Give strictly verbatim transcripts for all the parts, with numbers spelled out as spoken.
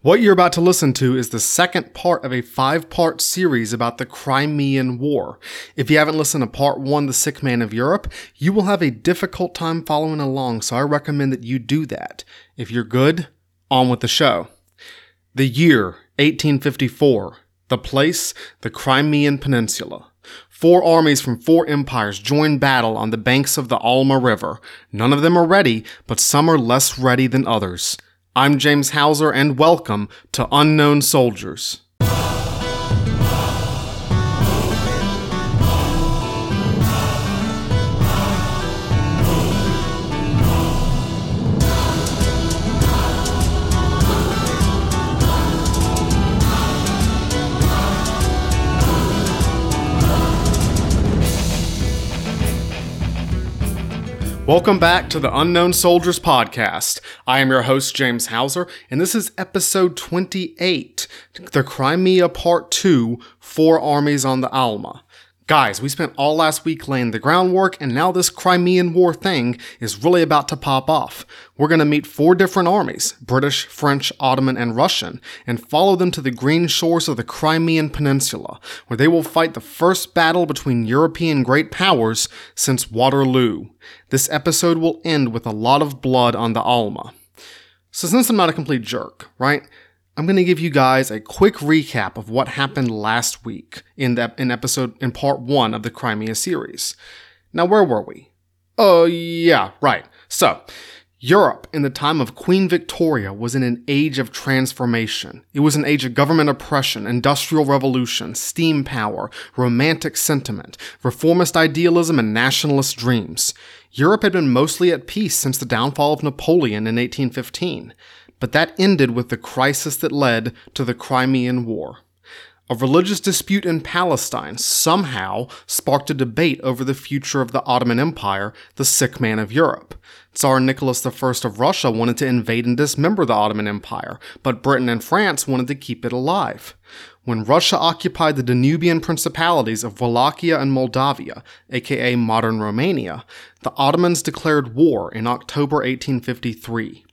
What you're about to listen to is the second part of a five-part series about the Crimean War. If you haven't listened to part one, The Sick Man of Europe, you will have a difficult time following along, so I recommend that you do that. If you're good, on with the show. The year, eighteen fifty-four. The place, the Crimean Peninsula. Four armies from four empires join battle on the banks of the Alma River. None of them are ready, but some are less ready than others. I'm James Hauser, and welcome to Unknown Soldiers. Welcome back to the Unknown Soldiers podcast. I am your host, James Hauser, and this is episode twenty-eight, The Crimea Part two, Four Armies on the Alma. Guys, we spent all last week laying the groundwork, and now this Crimean War thing is really about to pop off. We're going to meet four different armies, British, French, Ottoman, and Russian, and follow them to the green shores of the Crimean Peninsula, where they will fight the first battle between European great powers since Waterloo. This episode will end with a lot of blood on the Alma. So since I'm not a complete jerk, right, I'm going to give you guys a quick recap of what happened last week in the, in episode in part one of the Crimea series. Now, where were we? Oh, yeah, right. So, Europe in the time of Queen Victoria was in an age of transformation. It was an age of government oppression, industrial revolution, steam power, romantic sentiment, reformist idealism, and nationalist dreams. Europe had been mostly at peace since the downfall of Napoleon in eighteen fifteen, but that ended with the crisis that led to the Crimean War. A religious dispute in Palestine somehow sparked a debate over the future of the Ottoman Empire, the sick man of Europe. Tsar Nicholas the First of Russia wanted to invade and dismember the Ottoman Empire, but Britain and France wanted to keep it alive. When Russia occupied the Danubian principalities of Wallachia and Moldavia, aka modern Romania, the Ottomans declared war in October eighteen fifty-three.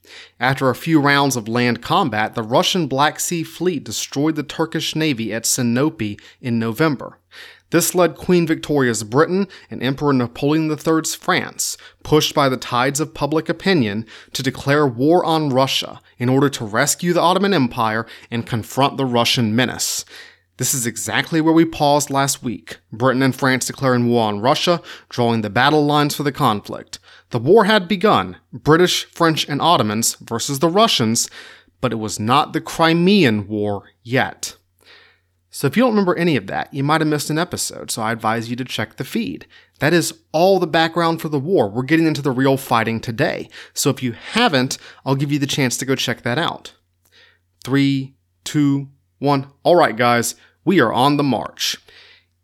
After a few rounds of land combat, the Russian Black Sea Fleet destroyed the Turkish Navy at Sinope in November. This led Queen Victoria's Britain and Emperor Napoleon the Third's France, pushed by the tides of public opinion, to declare war on Russia in order to rescue the Ottoman Empire and confront the Russian menace. This is exactly where we paused last week, Britain and France declaring war on Russia, drawing the battle lines for the conflict. The war had begun, British, French, and Ottomans versus the Russians, but it was not the Crimean War yet. So if you don't remember any of that, you might have missed an episode, so I advise you to check the feed. That is all the background for the war. We're getting into the real fighting today, so if you haven't, I'll give you the chance to go check that out. Three, two, one. All right, guys. We are on the march.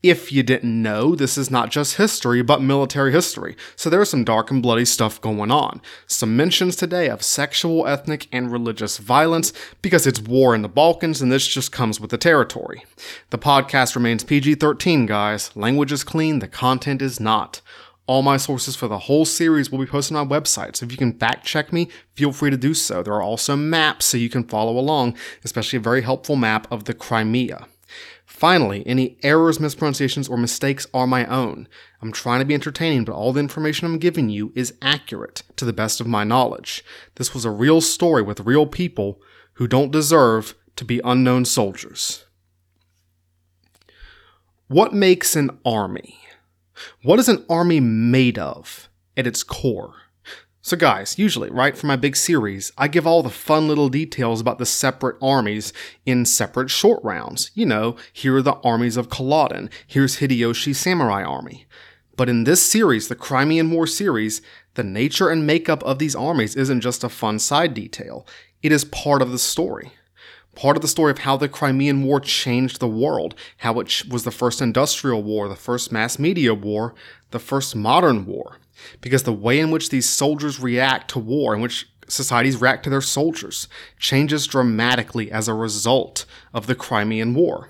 If you didn't know, this is not just history, but military history, so there's some dark and bloody stuff going on. Some mentions today of sexual, ethnic, and religious violence, because it's war in the Balkans, and this just comes with the territory. The podcast remains P G thirteen, guys. Language is clean, the content is not. All my sources for the whole series will be posted on my website, so if you can fact-check me, feel free to do so. There are also maps so you can follow along, especially a very helpful map of the Crimea. Finally, any errors, mispronunciations, or mistakes are my own. I'm trying to be entertaining, but all the information I'm giving you is accurate to the best of my knowledge. This was a real story with real people who don't deserve to be unknown soldiers. What makes an army? What is an army made of at its core? So guys, usually, right, for my big series, I give all the fun little details about the separate armies in separate short rounds. You know, here are the armies of Culloden, here's Hideyoshi's samurai army. But in this series, the Crimean War series, the nature and makeup of these armies isn't just a fun side detail. It is part of the story. Part of the story of how the Crimean War changed the world, how it was the first industrial war, the first mass media war, the first modern war. Because the way in which these soldiers react to war, in which societies react to their soldiers, changes dramatically as a result of the Crimean War.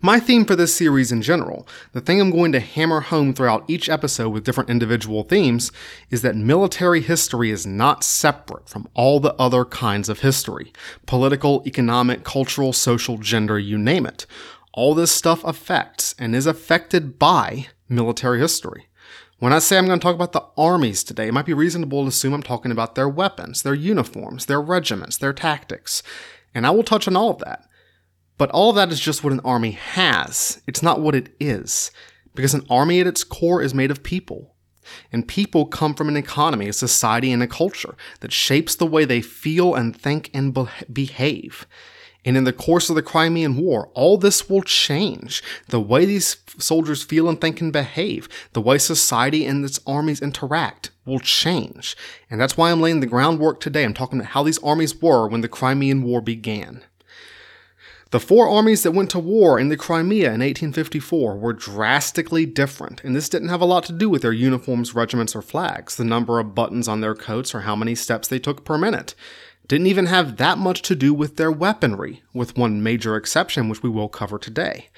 My theme for this series in general, the thing I'm going to hammer home throughout each episode with different individual themes, is that military history is not separate from all the other kinds of history. Political, economic, cultural, social, gender, you name it. All this stuff affects and is affected by military history. When I say I'm going to talk about the armies today, it might be reasonable to assume I'm talking about their weapons, their uniforms, their regiments, their tactics. And I will touch on all of that. But all of that is just what an army has. It's not what it is. Because an army at its core is made of people. And people come from an economy, a society, and a culture that shapes the way they feel and think and be- behave. And in the course of the Crimean War, all this will change. The way these soldiers feel and think and behave, the way society and its armies interact will change. And that's why I'm laying the groundwork today. I'm talking about how these armies were when the Crimean War began. The four armies that went to war in the Crimea in eighteen fifty-four were drastically different, and this didn't have a lot to do with their uniforms, regiments, or flags, the number of buttons on their coats, or how many steps they took per minute. Didn't even have that much to do with their weaponry, with one major exception, which we will cover today.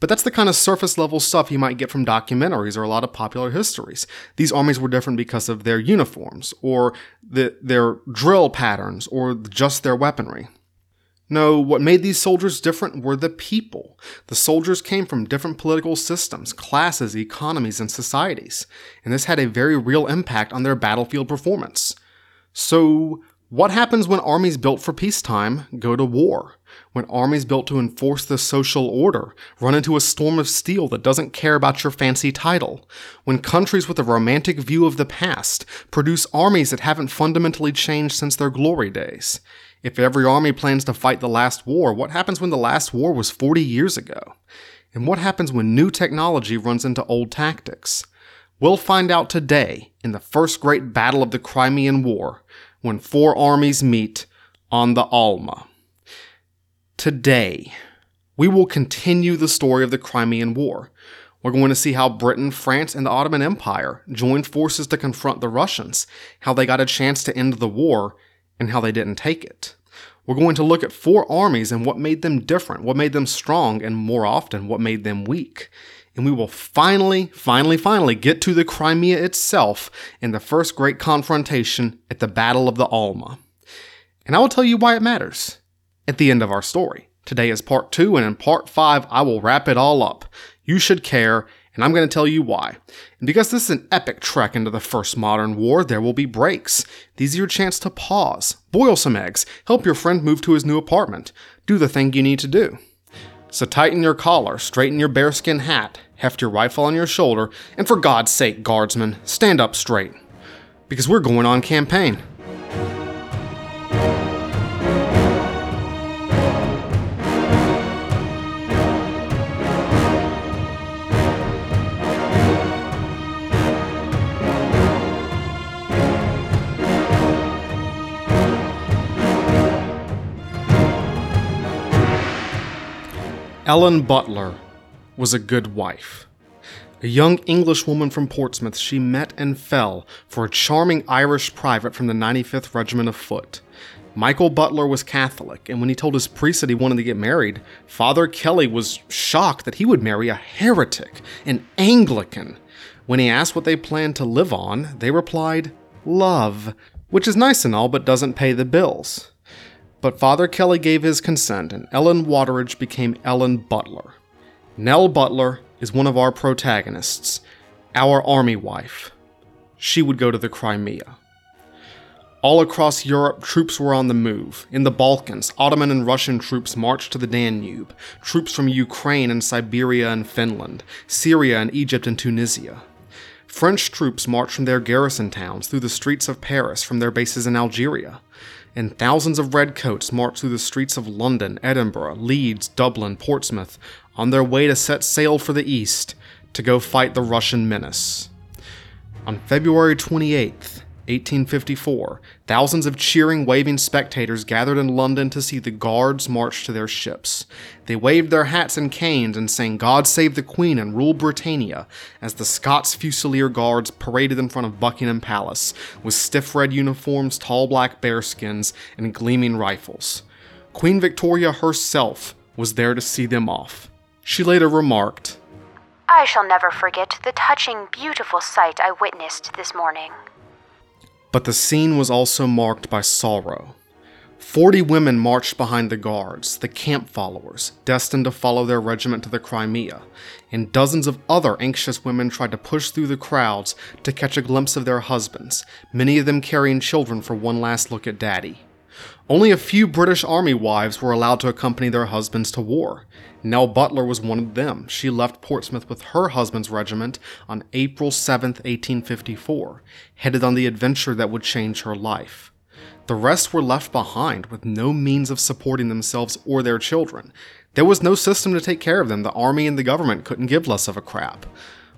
But that's the kind of surface-level stuff you might get from documentaries or a lot of popular histories. These armies were different because of their uniforms, or the, their drill patterns, or just their weaponry. No, what made these soldiers different were the people. The soldiers came from different political systems, classes, economies, and societies, and this had a very real impact on their battlefield performance. So, what happens when armies built for peacetime go to war? When armies built to enforce the social order run into a storm of steel that doesn't care about your fancy title? When countries with a romantic view of the past produce armies that haven't fundamentally changed since their glory days? If every army plans to fight the last war, what happens when the last war was forty years ago? And what happens when new technology runs into old tactics? We'll find out today in the first great battle of the Crimean War, when four armies meet on the Alma. Today, we will continue the story of the Crimean War. We're going to see how Britain, France, and the Ottoman Empire joined forces to confront the Russians, how they got a chance to end the war, and how they didn't take it. We're going to look at four armies and what made them different, what made them strong, and more often, what made them weak. And we will finally, finally, finally get to the Crimea itself in the first great confrontation at the Battle of the Alma. And I will tell you why it matters at the end of our story. Today is part two, and in part five, I will wrap it all up. You should care, and I'm going to tell you why. And because this is an epic trek into the first modern war, there will be breaks. These are your chance to pause, boil some eggs, help your friend move to his new apartment, do the thing you need to do. So tighten your collar, straighten your bearskin hat, heft your rifle on your shoulder, and for God's sake, guardsmen, stand up straight. Because we're going on campaign. Ellen Butler was a good wife. A young Englishwoman from Portsmouth, she met and fell for a charming Irish private from the ninety-fifth Regiment of Foot. Michael Butler was Catholic, and when he told his priest that he wanted to get married, Father Kelly was shocked that he would marry a heretic, an Anglican. When he asked what they planned to live on, they replied, love, which is nice and all but doesn't pay the bills. But Father Kelly gave his consent, and Ellen Wateridge became Ellen Butler. Nell Butler is one of our protagonists, our army wife. She would go to the Crimea. All across Europe, troops were on the move. In the Balkans, Ottoman and Russian troops marched to the Danube, troops from Ukraine and Siberia and Finland, Syria and Egypt and Tunisia. French troops marched from their garrison towns through the streets of Paris from their bases in Algeria. And thousands of redcoats marched through the streets of London, Edinburgh, Leeds, Dublin, Portsmouth, on their way to set sail for the east to go fight the Russian menace. On February twenty-eighth, eighteen fifty-four, thousands of cheering, waving spectators gathered in London to see the Guards march to their ships. They waved their hats and canes and sang God Save the Queen and Rule Britannia as the Scots Fusilier Guards paraded in front of Buckingham Palace with stiff red uniforms, tall black bearskins, and gleaming rifles. Queen Victoria herself was there to see them off. She later remarked, "I shall never forget the touching, beautiful sight I witnessed this morning." But the scene was also marked by sorrow. Forty women marched behind the guards, the camp followers, destined to follow their regiment to the Crimea, and dozens of other anxious women tried to push through the crowds to catch a glimpse of their husbands, many of them carrying children for one last look at Daddy. Only a few British Army wives were allowed to accompany their husbands to war. Nell Butler was one of them. She left Portsmouth with her husband's regiment on April seventh, eighteen fifty-four, headed on the adventure that would change her life. The rest were left behind with no means of supporting themselves or their children. There was no system to take care of them. The army and the government couldn't give less of a crap.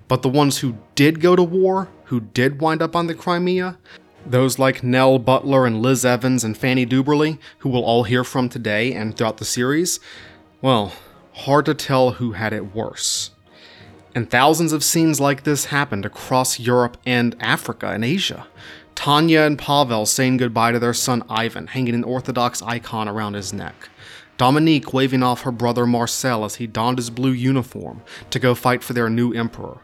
But the ones who did go to war, who did wind up on the Crimea, those like Nell Butler and Liz Evans and Fanny Duberly, who we'll all hear from today and throughout the series, well, hard to tell who had it worse. And thousands of scenes like this happened across Europe and Africa and Asia. Tanya and Pavel saying goodbye to their son Ivan, hanging an Orthodox icon around his neck. Dominique waving off her brother Marcel as he donned his blue uniform to go fight for their new emperor.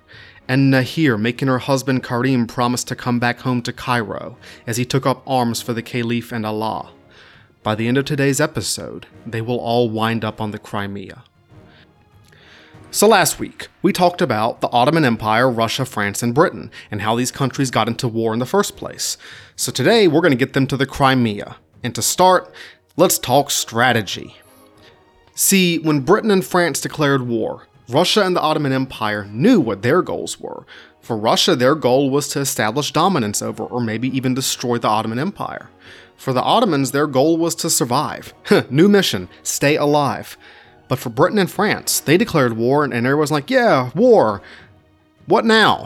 And Nahir making her husband Karim promise to come back home to Cairo as he took up arms for the Caliph and Allah. By the end of today's episode, they will all wind up on the Crimea. So last week, we talked about the Ottoman Empire, Russia, France, and Britain, and how these countries got into war in the first place. So today, we're going to get them to the Crimea. And to start, let's talk strategy. See, when Britain and France declared war, Russia and the Ottoman Empire knew what their goals were. For Russia, their goal was to establish dominance over, or maybe even destroy, the Ottoman Empire. For the Ottomans, their goal was to survive. New mission, stay alive. But for Britain and France, they declared war, and everyone's like, yeah, war. What now?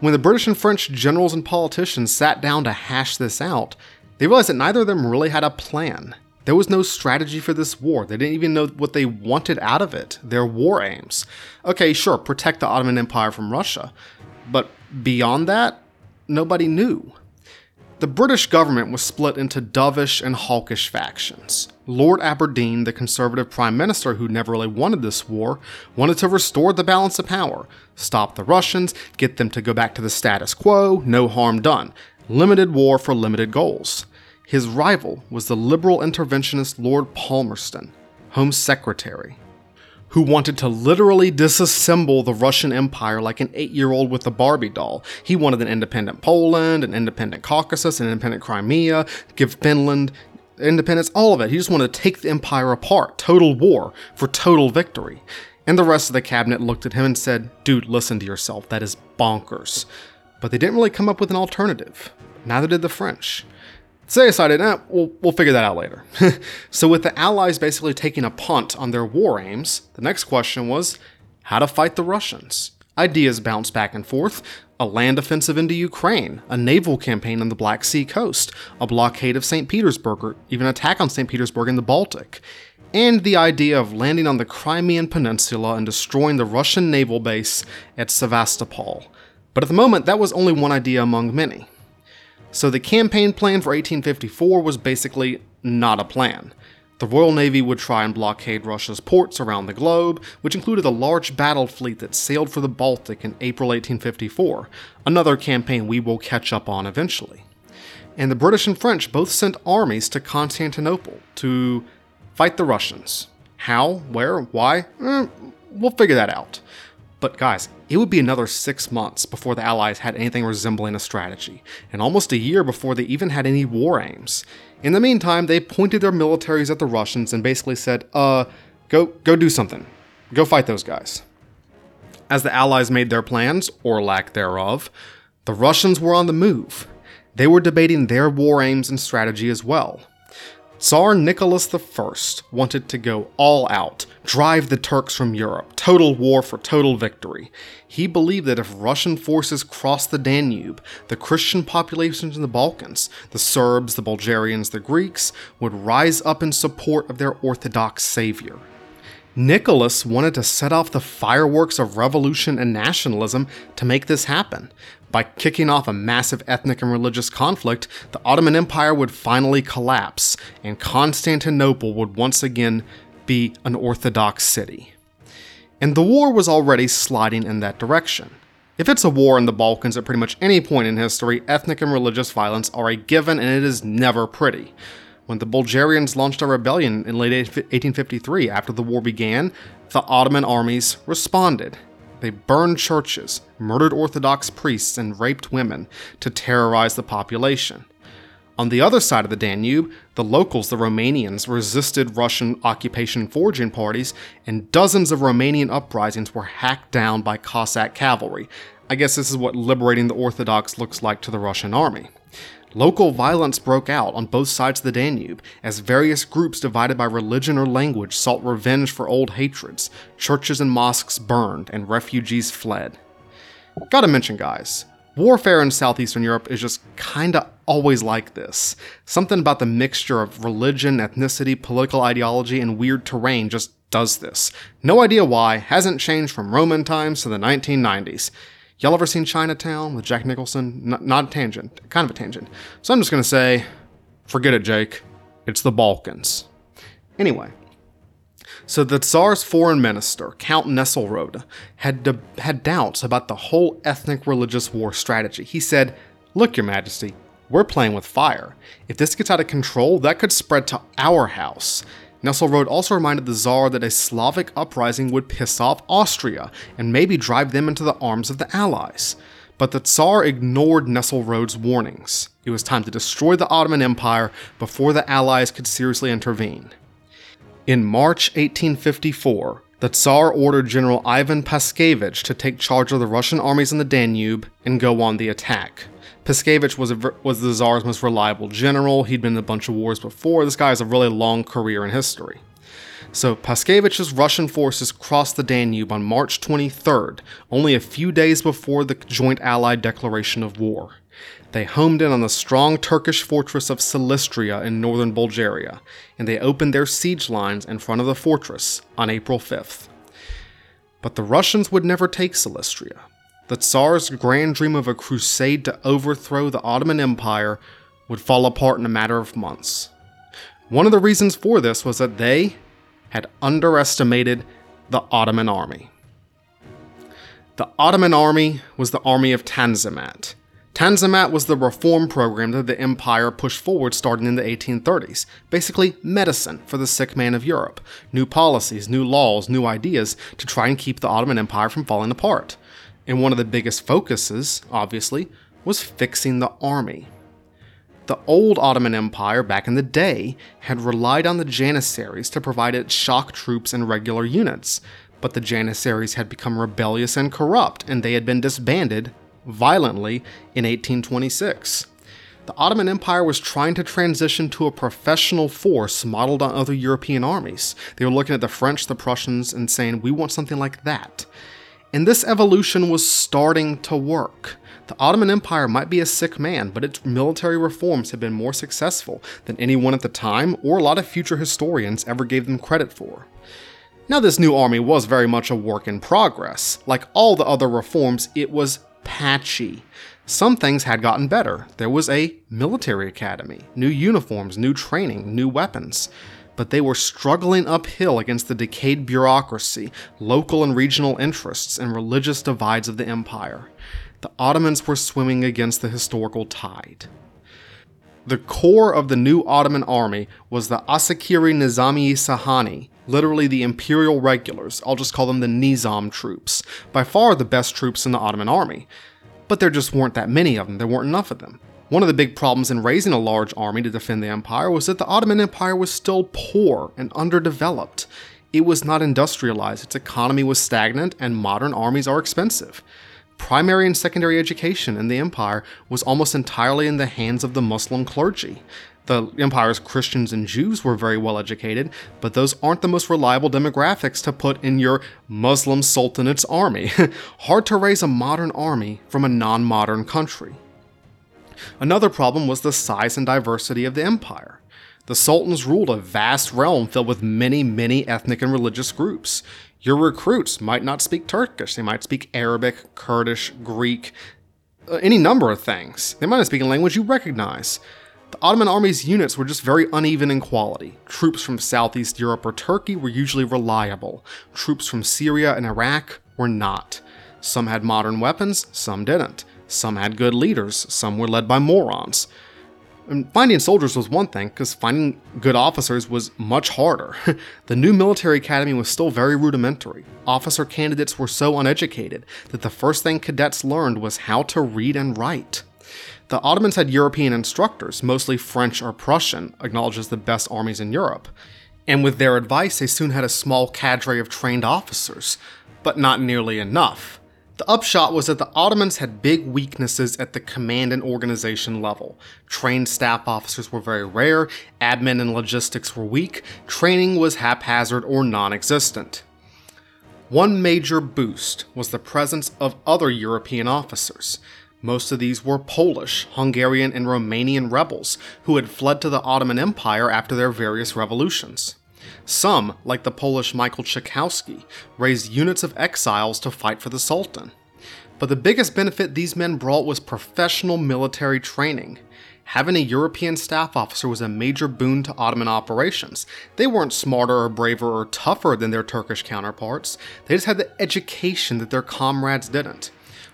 When the British and French generals and politicians sat down to hash this out, they realized that neither of them really had a plan. There was no strategy for this war. They didn't even know what they wanted out of it, their war aims. Okay, sure, protect the Ottoman Empire from Russia. But beyond that, nobody knew. The British government was split into dovish and hawkish factions. Lord Aberdeen, the Conservative Prime Minister who never really wanted this war, wanted to restore the balance of power, stop the Russians, get them to go back to the status quo, no harm done, limited war for limited goals. His rival was the liberal interventionist Lord Palmerston, Home Secretary, who wanted to literally disassemble the Russian Empire like an eight-year-old with a Barbie doll. He wanted an independent Poland, an independent Caucasus, an independent Crimea, give Finland independence, all of it. He just wanted to take the empire apart, total war, for total victory. And the rest of the cabinet looked at him and said, dude, listen to yourself, that is bonkers. But they didn't really come up with an alternative. Neither did the French. So they decided, eh, we'll, we'll figure that out later. So with the Allies basically taking a punt on their war aims, the next question was how to fight the Russians. Ideas bounced back and forth. A land offensive into Ukraine, a naval campaign on the Black Sea coast, a blockade of Saint Petersburg, or even an attack on Saint Petersburg in the Baltic. And the idea of landing on the Crimean Peninsula and destroying the Russian naval base at Sevastopol. But at the moment, that was only one idea among many. So the campaign plan for eighteen fifty-four was basically not a plan. The Royal Navy would try and blockade Russia's ports around the globe, which included a large battle fleet that sailed for the Baltic in April eighteen fifty-four, another campaign we will catch up on eventually. And the British and French both sent armies to Constantinople to fight the Russians. How? Where? Why? Eh, we'll figure that out. But guys, it would be another six months before the Allies had anything resembling a strategy, and almost a year before they even had any war aims. In the meantime, they pointed their militaries at the Russians and basically said, uh, go, go do something. Go fight those guys. As the Allies made their plans, or lack thereof, the Russians were on the move. They were debating their war aims and strategy as well. Tsar Nicholas the First wanted to go all out, drive the Turks from Europe, total war for total victory. He believed that if Russian forces crossed the Danube, the Christian populations in the Balkans, the Serbs, the Bulgarians, the Greeks, would rise up in support of their Orthodox savior. Nicholas wanted to set off the fireworks of revolution and nationalism to make this happen. By kicking off a massive ethnic and religious conflict, the Ottoman Empire would finally collapse, and Constantinople would once again be an Orthodox city. and the war was already sliding in that direction. If it's a war in the Balkans at pretty much any point in history, ethnic and religious violence are a given, and it is never pretty. When the Bulgarians launched a rebellion in late eighteen fifty-three, after the war began, the Ottoman armies responded. They burned churches, murdered Orthodox priests, and raped women to terrorize the population. On the other side of the Danube, the locals, the Romanians, resisted Russian occupation foraging parties, and dozens of Romanian uprisings were hacked down by Cossack cavalry. I guess this is what liberating the Orthodox looks like to the Russian army. Local violence broke out on both sides of the Danube, as various groups divided by religion or language sought revenge for old hatreds, churches and mosques burned, and refugees fled. Gotta mention, guys, warfare in southeastern Europe is just kinda always like this. Something about the mixture of religion, ethnicity, political ideology, and weird terrain just does this. No idea why, hasn't changed from Roman times to the nineteen nineties. Y'all ever seen Chinatown with Jack Nicholson? N- not a tangent, kind of a tangent. So I'm just gonna say, forget it, Jake. It's the Balkans. Anyway. So the Tsar's foreign minister, Count Nesselrode, had d- had doubts about the whole ethnic religious war strategy. He said, "Look, Your Majesty, we're playing with fire. If this gets out of control, that could spread to our house." Nesselrode also reminded the Tsar that a Slavic uprising would piss off Austria and maybe drive them into the arms of the Allies. But the Tsar ignored Nesselrode's warnings. It was time to destroy the Ottoman Empire before the Allies could seriously intervene. In March eighteen fifty-four, the Tsar ordered General Ivan Paskevich to take charge of the Russian armies in the Danube and go on the attack. Paskevich was, a, was the Tsar's most reliable general. He'd been in a bunch of wars before. This guy has a really long career in history. So Paskevich's Russian forces crossed the Danube on March twenty-third, only a few days before the joint Allied declaration of war. They homed in on the strong Turkish fortress of Silistria in northern Bulgaria, and they opened their siege lines in front of the fortress on April fifth. But the Russians would never take Silistria. The Tsar's grand dream of a crusade to overthrow the Ottoman Empire would fall apart in a matter of months. One of the reasons for this was that they had underestimated the Ottoman army. The Ottoman army was the army of Tanzimat. Tanzimat was the reform program that the empire pushed forward starting in the eighteen thirties, basically medicine for the sick man of Europe, new policies, new laws, new ideas to try and keep the Ottoman Empire from falling apart. And one of the biggest focuses, obviously, was fixing the army. The old Ottoman Empire back in the day had relied on the Janissaries to provide its shock troops and regular units, but the Janissaries had become rebellious and corrupt, and they had been disbanded violently in eighteen twenty-six. The Ottoman Empire was trying to transition to a professional force modeled on other European armies. They were looking at the French, the Prussians, and saying, we want something like that. And this evolution was starting to work. The Ottoman Empire might be a sick man, but its military reforms had been more successful than anyone at the time or a lot of future historians ever gave them credit for. Now, this new army was very much a work in progress. Like all the other reforms, it was patchy. Some things had gotten better. There was a military academy, new uniforms, new training, new weapons. But they were struggling uphill against the decayed bureaucracy, local and regional interests, and religious divides of the empire. The Ottomans were swimming against the historical tide. The core of the new Ottoman army was the Asakiri Nizami Sahani, literally the Imperial Regulars. I'll just call them the Nizam troops. By far the best troops in the Ottoman army. But there just weren't that many of them. There weren't enough of them. One of the big problems in raising a large army to defend the empire was that the Ottoman Empire was still poor and underdeveloped. It was not industrialized, its economy was stagnant, and modern armies are expensive. Primary and secondary education in the empire was almost entirely in the hands of the Muslim clergy. The empire's Christians and Jews were very well educated, but those aren't the most reliable demographics to put in your Muslim Sultanate's army. Hard to raise a modern army from a non-modern country. Another problem was the size and diversity of the empire. The sultans ruled a vast realm filled with many, many ethnic and religious groups. Your recruits might not speak Turkish, they might speak Arabic, Kurdish, Greek, any number of things. They might not speak a language you recognize. The Ottoman army's units were just very uneven in quality. Troops from Southeast Europe or Turkey were usually reliable. Troops from Syria and Iraq were not. Some had modern weapons, some didn't. Some had good leaders, some were led by morons. And finding soldiers was one thing, because finding good officers was much harder. The new military academy was still very rudimentary. Officer candidates were so uneducated that the first thing cadets learned was how to read and write. The Ottomans had European instructors, mostly French or Prussian, acknowledged as the best armies in Europe. And with their advice, they soon had a small cadre of trained officers, but not nearly enough. The upshot was that the Ottomans had big weaknesses at the command and organization level. Trained staff officers were very rare, admin and logistics were weak, training was haphazard or non-existent. One major boost was the presence of other European officers. Most of these were Polish, Hungarian, and Romanian rebels who had fled to the Ottoman Empire after their various revolutions. Some, like the Polish Michael Czajkowski, raised units of exiles to fight for the Sultan. But the biggest benefit these men brought was professional military training. Having a European staff officer was a major boon to Ottoman operations. They weren't smarter or braver or tougher than their Turkish counterparts. They just had the education that their comrades didn't.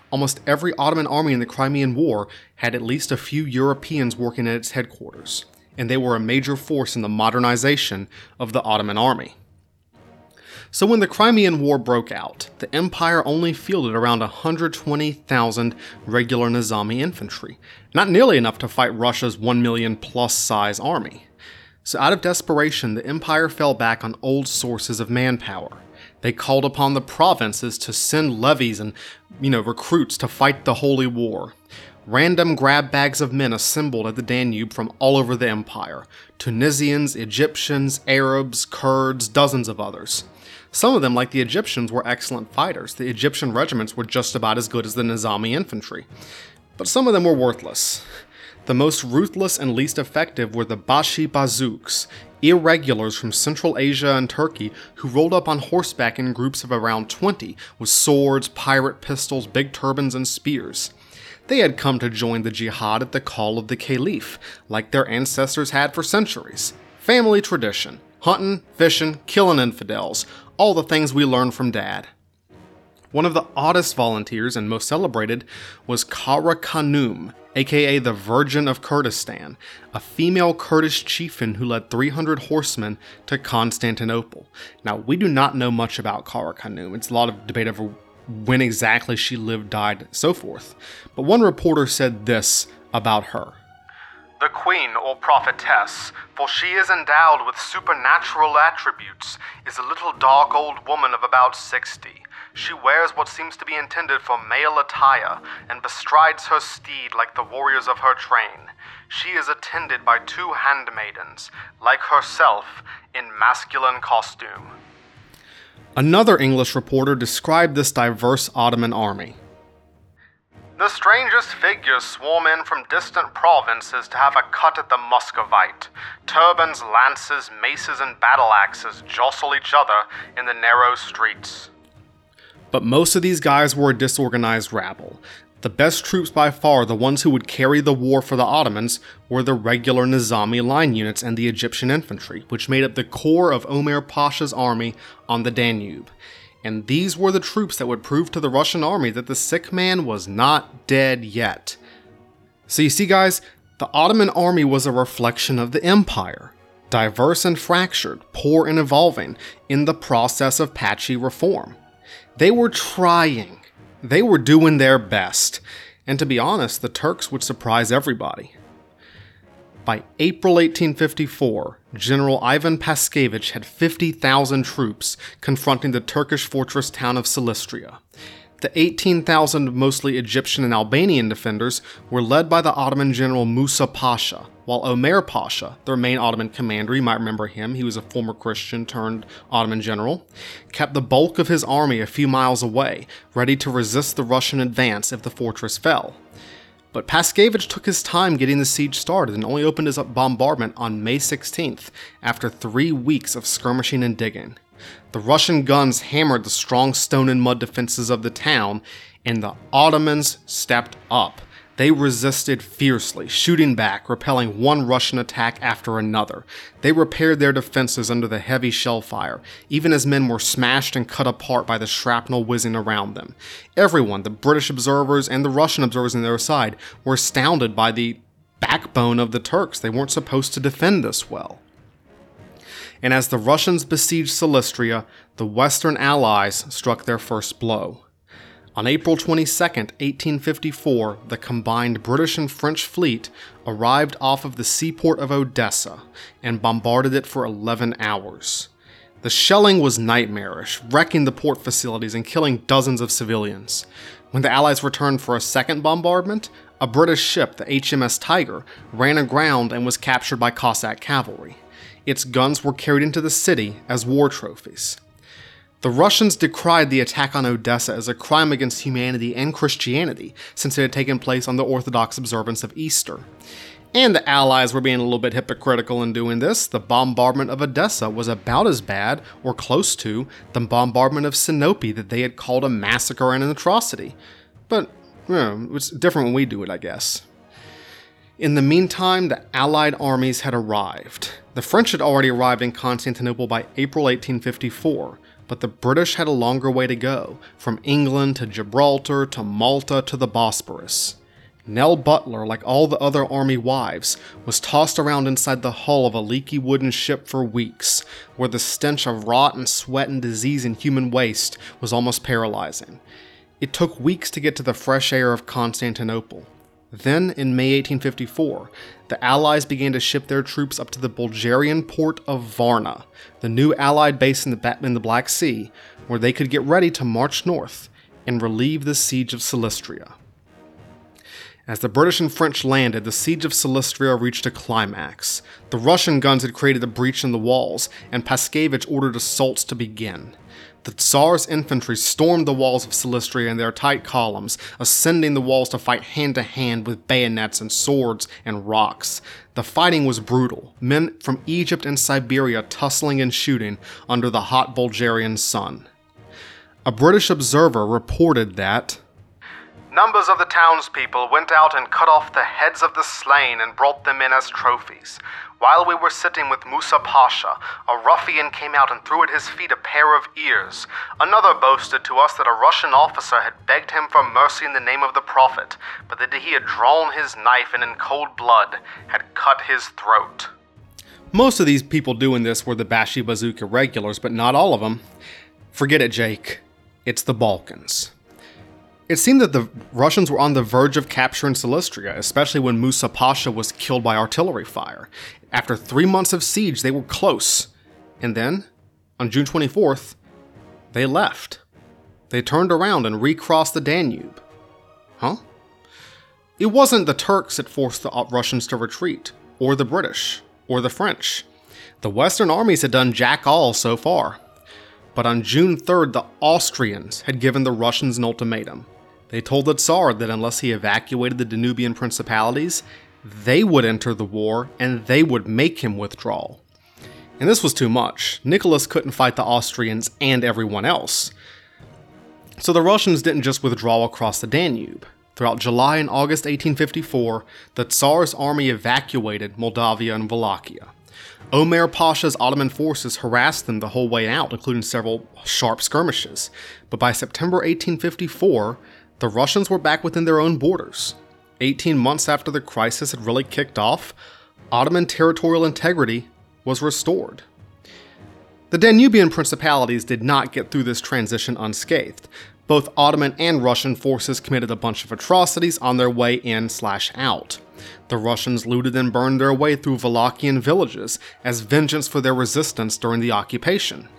Almost every Ottoman army in the Crimean War had at least a few Europeans working at its headquarters, and they were a major force in the modernization of the Ottoman army. So when the Crimean War broke out, the empire only fielded around one hundred twenty thousand regular Nizami infantry, not nearly enough to fight Russia's one million plus size army. So out of desperation, the empire fell back on old sources of manpower. They called upon the provinces to send levies and, you know, recruits to fight the Holy War. Random grab bags of men assembled at the Danube from all over the empire. Tunisians, Egyptians, Arabs, Kurds, dozens of others. Some of them, like the Egyptians, were excellent fighters. The Egyptian regiments were just about as good as the Nizami infantry. But some of them were worthless. The most ruthless and least effective were the Bashi Bazouks, irregulars from Central Asia and Turkey who rolled up on horseback in groups of around twenty with swords, pirate pistols, big turbans, and spears. They had come to join the jihad at the call of the caliph, like their ancestors had for centuries. Family tradition, hunting, fishing, killing infidels, all the things we learned from dad. One of the oddest volunteers and most celebrated was Kara Khanum, aka the Virgin of Kurdistan, a female Kurdish chieftain who led three hundred horsemen to Constantinople. Now, we do not know much about Kara Khanum. It's a lot of debate over when exactly she lived, died, so forth. But one reporter said this about her. "The queen or prophetess, for she is endowed with supernatural attributes, is a little dark old woman of about sixty. She wears what seems to be intended for male attire and bestrides her steed like the warriors of her train. She is attended by two handmaidens, like herself, in masculine costume." Another English reporter described this diverse Ottoman army. "The strangest figures swarm in from distant provinces to have a cut at the Muscovite. Turbans, lances, maces, and battle axes jostle each other in the narrow streets." But most of these guys were a disorganized rabble. The best troops by far, the ones who would carry the war for the Ottomans, were the regular Nizami line units and the Egyptian infantry, which made up the core of Omer Pasha's army on the Danube. And these were the troops that would prove to the Russian army that the sick man was not dead yet. So you see, guys, the Ottoman army was a reflection of the empire. Diverse and fractured, poor and evolving, in the process of patchy reform. They were trying. They were doing their best, and to be honest, the Turks would surprise everybody. By April eighteen fifty-four, General Ivan Paskevich had fifty thousand troops confronting the Turkish fortress town of Silistria. The eighteen thousand mostly Egyptian and Albanian defenders were led by the Ottoman general Musa Pasha, while Omer Pasha, their main Ottoman commander, you might remember him, he was a former Christian turned Ottoman general, kept the bulk of his army a few miles away, ready to resist the Russian advance if the fortress fell. But Paskevich took his time getting the siege started and only opened his bombardment on May sixteenth, after three weeks of skirmishing and digging. The Russian guns hammered the strong stone and mud defenses of the town, and the Ottomans stepped up. They resisted fiercely, shooting back, repelling one Russian attack after another. They repaired their defenses under the heavy shell fire, even as men were smashed and cut apart by the shrapnel whizzing around them. Everyone, the British observers and the Russian observers on their side, were astounded by the backbone of the Turks. They weren't supposed to defend this well. And as the Russians besieged Silistria, the Western Allies struck their first blow. On April twenty-second, eighteen fifty-four, the combined British and French fleet arrived off of the seaport of Odessa and bombarded it for eleven hours. The shelling was nightmarish, wrecking the port facilities and killing dozens of civilians. When the Allies returned for a second bombardment, a British ship, the H M S Tiger, ran aground and was captured by Cossack cavalry. Its guns were carried into the city as war trophies. The Russians decried the attack on Odessa as a crime against humanity and Christianity, since it had taken place on the Orthodox observance of Easter. And the Allies were being a little bit hypocritical in doing this. The bombardment of Odessa was about as bad, or close to, the bombardment of Sinope that they had called a massacre and an atrocity. But, you know, it's different when we do it, I guess. In the meantime, the Allied armies had arrived. The French had already arrived in Constantinople by April eighteen fifty-four. But the British had a longer way to go, from England to Gibraltar to Malta to the Bosporus. Nell Butler, like all the other army wives, was tossed around inside the hull of a leaky wooden ship for weeks, where the stench of rot and sweat and disease and human waste was almost paralyzing. It took weeks to get to the fresh air of Constantinople. Then, in May eighteen fifty-four, the Allies began to ship their troops up to the Bulgarian port of Varna, the new Allied base in the, ba- in the Black Sea, where they could get ready to march north and relieve the siege of Silistria. As the British and French landed, the siege of Silistria reached a climax. The Russian guns had created a breach in the walls, and Paskevich ordered assaults to begin. The Tsar's infantry stormed the walls of Silistria in their tight columns, ascending the walls to fight hand-to-hand with bayonets and swords and rocks. The fighting was brutal, men from Egypt and Siberia tussling and shooting under the hot Bulgarian sun. A British observer reported that numbers of the townspeople went out and cut off the heads of the slain and brought them in as trophies. While we were sitting with Musa Pasha, a ruffian came out and threw at his feet a pair of ears. Another boasted to us that a Russian officer had begged him for mercy in the name of the Prophet, but that he had drawn his knife and in cold blood had cut his throat. Most of these people doing this were the Bashi Bazouka regulars, but not all of them. Forget it, Jake. It's the Balkans. It seemed that the Russians were on the verge of capturing Silistria, especially when Musa Pasha was killed by artillery fire. After three months of siege, they were close. And then, on June twenty-fourth, they left. They turned around and recrossed the Danube. Huh? It wasn't the Turks that forced the Russians to retreat, or the British, or the French. The Western armies had done jack all so far. But on June third, the Austrians had given the Russians an ultimatum. They told the Tsar that unless he evacuated the Danubian principalities, they would enter the war and they would make him withdraw. And this was too much. Nicholas couldn't fight the Austrians and everyone else. So the Russians didn't just withdraw across the Danube. Throughout July and August eighteen fifty-four, the Tsar's army evacuated Moldavia and Wallachia. Omer Pasha's Ottoman forces harassed them the whole way out, including several sharp skirmishes. But by September eighteen fifty-four, the Russians were back within their own borders. Eighteen months after the crisis had really kicked off, Ottoman territorial integrity was restored. The Danubian principalities did not get through this transition unscathed. Both Ottoman and Russian forces committed a bunch of atrocities on their way in slash out. The Russians looted and burned their way through Wallachian villages as vengeance for their resistance during the occupation.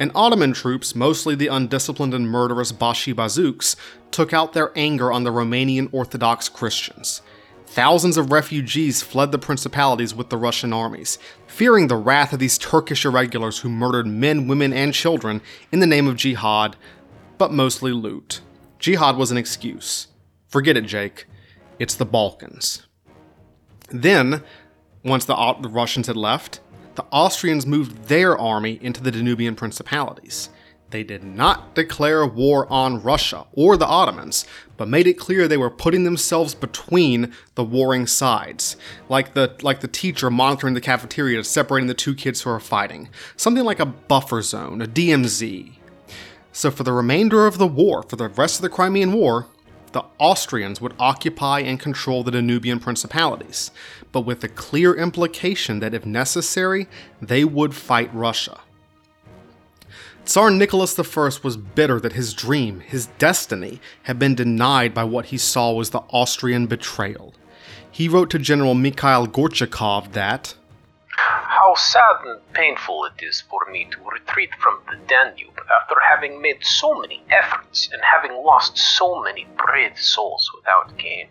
And Ottoman troops, mostly the undisciplined and murderous Bashi Bazouks, took out their anger on the Romanian Orthodox Christians. Thousands of refugees fled the principalities with the Russian armies, fearing the wrath of these Turkish irregulars who murdered men, women, and children in the name of jihad, but mostly loot. Jihad was an excuse. Forget it, Jake. It's the Balkans. Then, once the, the Russians had left, the Austrians moved their army into the Danubian principalities. They did not declare war on Russia or the Ottomans, but made it clear they were putting themselves between the warring sides, like the like the teacher monitoring the cafeteria, separating the two kids who are fighting. Something like a buffer zone, a D M Z. So for the remainder of the war, for the rest of the Crimean War, the Austrians would occupy and control the Danubian principalities, but with the clear implication that if necessary, they would fight Russia. Tsar Nicholas the First was bitter that his dream, his destiny, had been denied by what he saw was the Austrian betrayal. He wrote to General Mikhail Gorchakov that, "How sad and painful it is for me to retreat from the Danube after having made so many efforts and having lost so many brave souls without gain."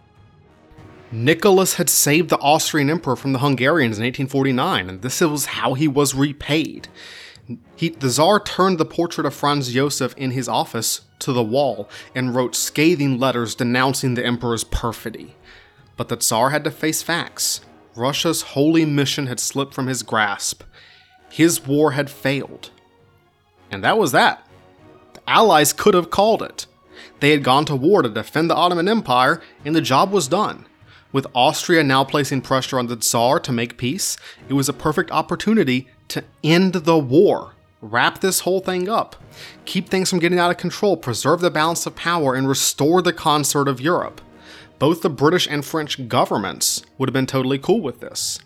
Nicholas had saved the Austrian Emperor from the Hungarians in eighteen forty-nine, and this was how he was repaid. He, the Tsar turned the portrait of Franz Josef in his office to the wall and wrote scathing letters denouncing the Emperor's perfidy. But the Tsar had to face facts. Russia's holy mission had slipped from his grasp. His war had failed. And that was that. The Allies could have called it. They had gone to war to defend the Ottoman Empire, and the job was done. With Austria now placing pressure on the Tsar to make peace, it was a perfect opportunity to end the war, wrap this whole thing up, keep things from getting out of control, preserve the balance of power, and restore the concert of Europe. Both the British and French governments would have been totally cool with this.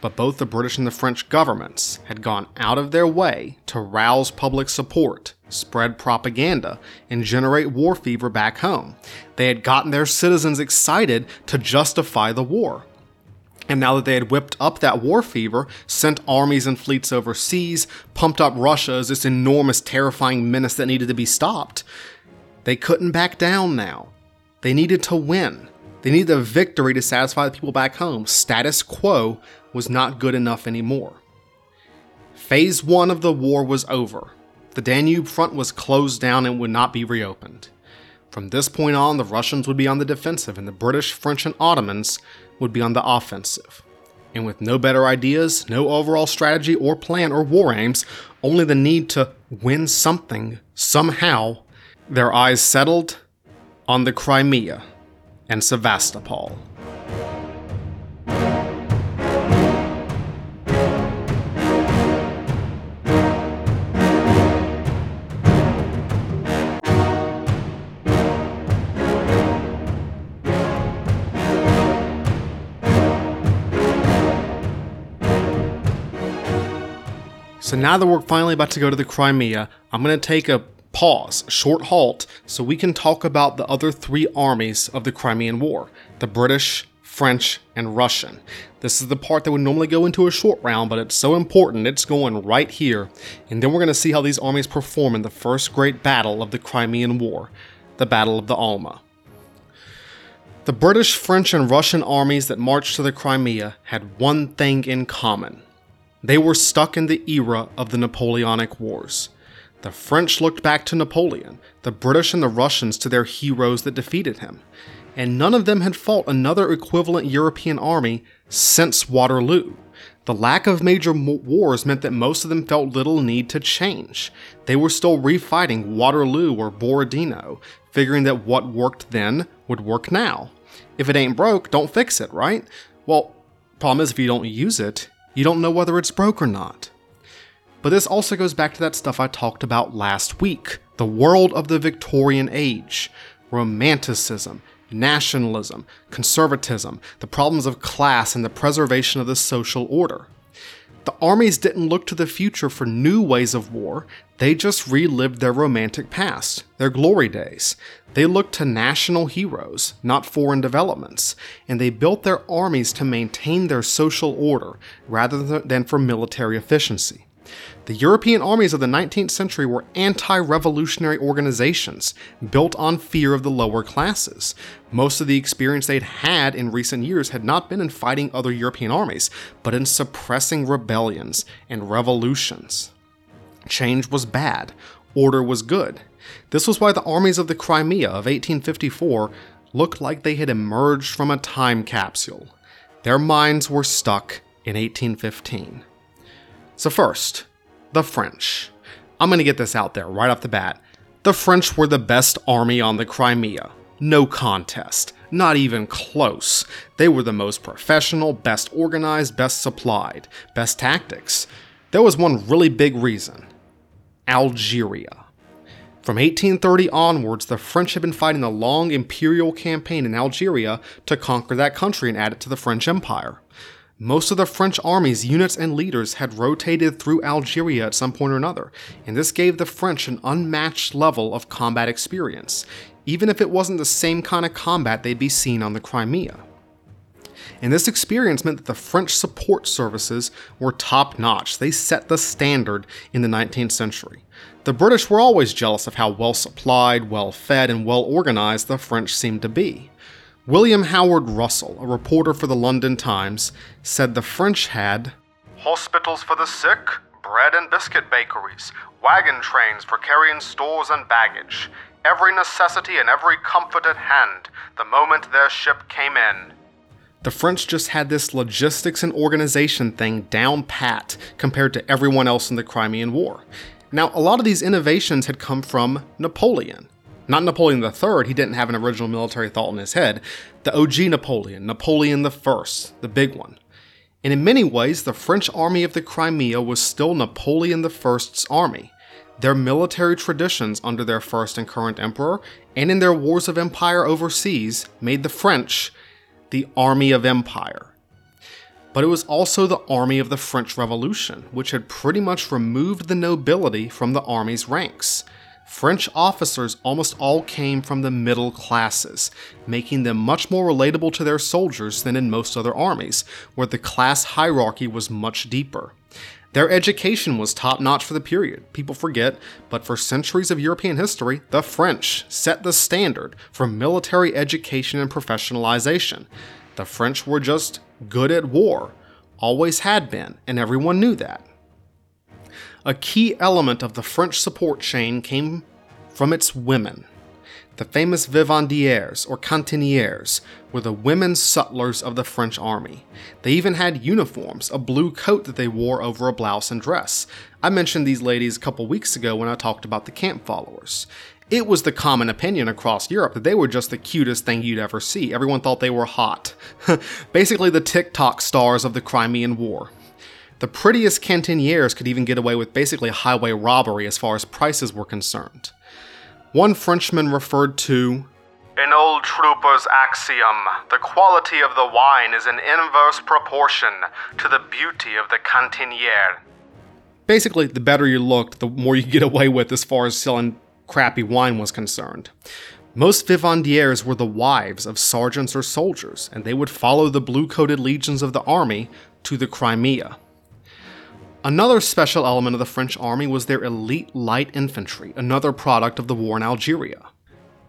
But both the British and the French governments had gone out of their way to rouse public support, spread propaganda, and generate war fever back home. They had gotten their citizens excited to justify the war. And now that they had whipped up that war fever, sent armies and fleets overseas, pumped up Russia as this enormous, terrifying menace that needed to be stopped, they couldn't back down now. They needed to win. They needed a victory to satisfy the people back home. Status quo was not good enough anymore. Phase one of the war was over. The Danube front was closed down and would not be reopened. From this point on, the Russians would be on the defensive, and the British, French, and Ottomans would be on the offensive. And with no better ideas, no overall strategy or plan or war aims, only the need to win something, somehow, their eyes settled on the Crimea and Sevastopol. So now that we're finally about to go to the Crimea, I'm going to take a pause, a short halt, so we can talk about the other three armies of the Crimean War, the British, French, and Russian. This is the part that would normally go into a short round, but it's so important, it's going right here. And then we're going to see how these armies perform in the first great battle of the Crimean War, the Battle of the Alma. The British, French, and Russian armies that marched to the Crimea had one thing in common. They were stuck in the era of the Napoleonic Wars. The French looked back to Napoleon, the British and the Russians to their heroes that defeated him, and none of them had fought another equivalent European army since Waterloo. The lack of major wars meant that most of them felt little need to change. They were still refighting Waterloo or Borodino, figuring that what worked then would work now. If it ain't broke, don't fix it, right? Well, problem is if you don't use it, you don't know whether it's broke or not. But this also goes back to that stuff I talked about last week. The world of the Victorian age. Romanticism, nationalism, conservatism, the problems of class, and the preservation of the social order. The armies didn't look to the future for new ways of war. They just relived their romantic past, their glory days. They looked to national heroes, not foreign developments, and they built their armies to maintain their social order rather than for military efficiency. The European armies of the nineteenth century were anti-revolutionary organizations built on fear of the lower classes. Most of the experience they'd had in recent years had not been in fighting other European armies, but in suppressing rebellions and revolutions. Change was bad. Order was good. This was why the armies of the Crimea of eighteen fifty-four looked like they had emerged from a time capsule. Their minds were stuck in eighteen fifteen. So first, the French. I'm going to get this out there right off the bat. The French were the best army on the Crimea. No contest. Not even close. They were the most professional, best organized, best supplied, best tactics. There was one really big reason. Algeria. From eighteen thirty onwards, the French had been fighting a long imperial campaign in Algeria to conquer that country and add it to the French Empire. Most of the French army's units and leaders had rotated through Algeria at some point or another, and this gave the French an unmatched level of combat experience, even if it wasn't the same kind of combat they'd be seeing on the Crimea. And this experience meant that the French support services were top-notch. They set the standard in the nineteenth century. The British were always jealous of how well-supplied, well-fed, and well-organized the French seemed to be. William Howard Russell, a reporter for the London Times, said the French had hospitals for the sick, bread and biscuit bakeries, wagon trains for carrying stores and baggage, every necessity and every comfort at hand the moment their ship came in. The French just had this logistics and organization thing down pat compared to everyone else in the Crimean War. Now, a lot of these innovations had come from Napoleon. Not Napoleon the Third, he didn't have an original military thought in his head. The O G Napoleon, Napoleon the First, the big one. And in many ways, the French army of the Crimea was still Napoleon the First's army. Their military traditions under their first and current emperor, and in their wars of empire overseas, made the French the army of empire. But it was also the army of the French Revolution, which had pretty much removed the nobility from the army's ranks. French officers almost all came from the middle classes, making them much more relatable to their soldiers than in most other armies, where the class hierarchy was much deeper. Their education was top-notch for the period. People forget, but for centuries of European history, the French set the standard for military education and professionalization. The French were just good at war, always had been, and everyone knew that. A key element of the French support chain came from its women. The famous vivandières, or cantinières, were the women sutlers of the French army. They even had uniforms, a blue coat that they wore over a blouse and dress. I mentioned these ladies a couple weeks ago when I talked about the camp followers. It was the common opinion across Europe that they were just the cutest thing you'd ever see. Everyone thought they were hot. Basically the TikTok stars of the Crimean War. The prettiest cantinières could even get away with basically highway robbery as far as prices were concerned. One Frenchman referred to an old trooper's axiom, the quality of the wine is in inverse proportion to the beauty of the cantinière. Basically, the better you looked, the more you get away with as far as selling crappy wine was concerned. Most vivandières were the wives of sergeants or soldiers, and they would follow the blue-coated legions of the army to the Crimea. Another special element of the French army was their elite light infantry, another product of the war in Algeria.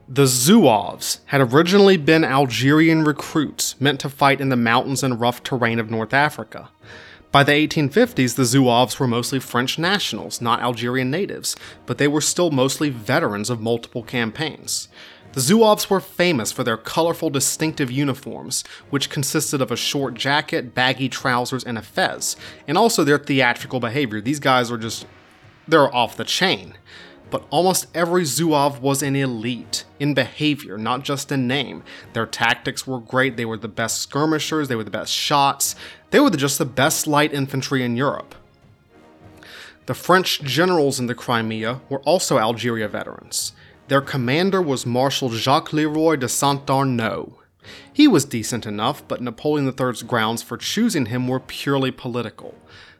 The Zouaves had originally been Algerian recruits meant to fight in the mountains and rough terrain of North Africa. By the eighteen fifties, the Zouaves were mostly French nationals, not Algerian natives, but they were still mostly veterans of multiple campaigns. The Zouaves were famous for their colorful, distinctive uniforms, which consisted of a short jacket, baggy trousers, and a fez, and also their theatrical behavior. These guys are just, they're off the chain. But almost every Zouave was an elite, in behavior, not just in name. Their tactics were great, they were the best skirmishers, they were the best shots, they were just the best light infantry in Europe. The French generals in the Crimea were also Algeria veterans. Their commander was Marshal Jacques Leroy de Saint-Arnaud. He was decent enough, but Napoleon the Third's grounds for choosing him were purely political.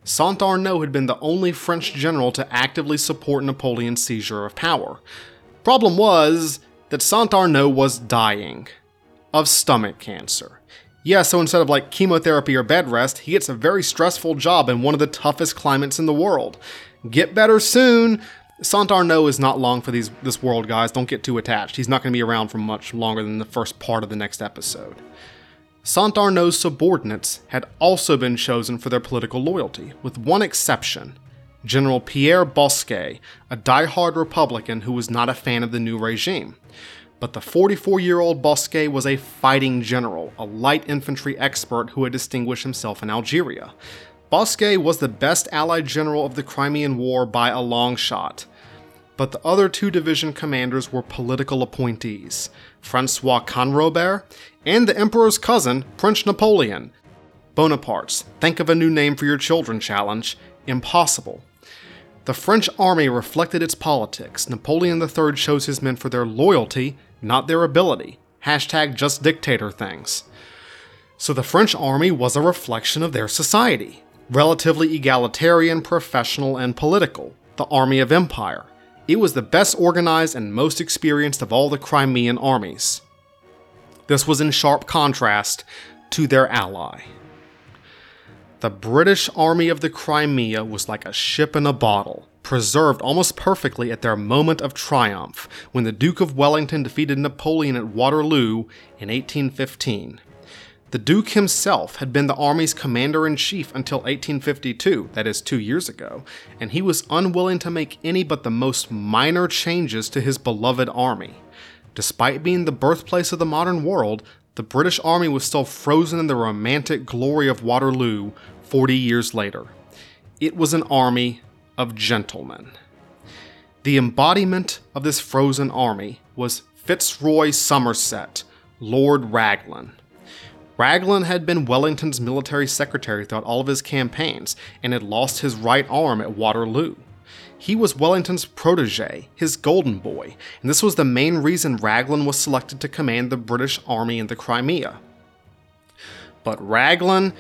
Saint-Arnaud had been the only French general to actively support Napoleon's seizure of power. Problem was that Saint-Arnaud was dying of stomach cancer. Yeah, so instead of like chemotherapy or bed rest, he gets a very stressful job in one of the toughest climates in the world. Get better soon! Saint-Arnaud is not long for these this world, guys. Don't get too attached. He's not going to be around for much longer than the first part of the next episode. Saint-Arnaud's subordinates had also been chosen for their political loyalty, with one exception. General Pierre Bosquet, a die-hard Republican who was not a fan of the new regime. But the forty-four-year-old Bosquet was a fighting general, a light infantry expert who had distinguished himself in Algeria. Bossuet was the best Allied general of the Crimean War by a long shot, but the other two division commanders were political appointees, Francois Canrobert and the Emperor's cousin, Prince Napoleon. Bonaparte's "Think of a New Name for Your Children" challenge, impossible. The French army reflected its politics. Napoleon the Third chose his men for their loyalty, not their ability. Hashtag just dictator things. So the French army was a reflection of their society. Relatively egalitarian, professional, and political. The army of empire. It was the best organized and most experienced of all the Crimean armies. This was in sharp contrast to their ally. The British Army of the Crimea was like a ship in a bottle, preserved almost perfectly at their moment of triumph, when the Duke of Wellington defeated Napoleon at Waterloo in eighteen fifteen. The Duke himself had been the army's commander-in-chief until eighteen fifty-two, that is two years ago, and he was unwilling to make any but the most minor changes to his beloved army. Despite being the birthplace of the modern world, the British Army was still frozen in the romantic glory of Waterloo forty years later. It was an army of gentlemen. The embodiment of this frozen army was Fitzroy Somerset, Lord Raglan. Raglan had been Wellington's military secretary throughout all of his campaigns and had lost his right arm at Waterloo. He was Wellington's protege, his golden boy, and this was the main reason Raglan was selected to command the British Army in the Crimea. But Raglan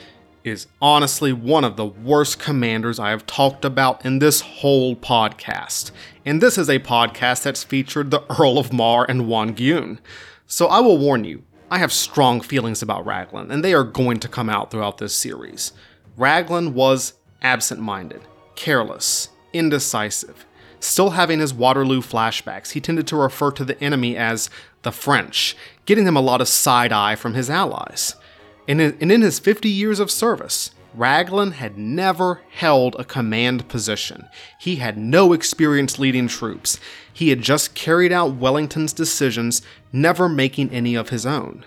is honestly one of the worst commanders I have talked about in this whole podcast, and this is a podcast that's featured the Earl of Mar and Wangyun. So I will warn you, I have strong feelings about Raglan, and they are going to come out throughout this series. Raglan was absent-minded, careless, indecisive. Still having his Waterloo flashbacks, he tended to refer to the enemy as the French, getting him a lot of side-eye from his allies. And in his fifty years of service, Raglan had never held a command position. He had no experience leading troops. He had just carried out Wellington's decisions, never making any of his own.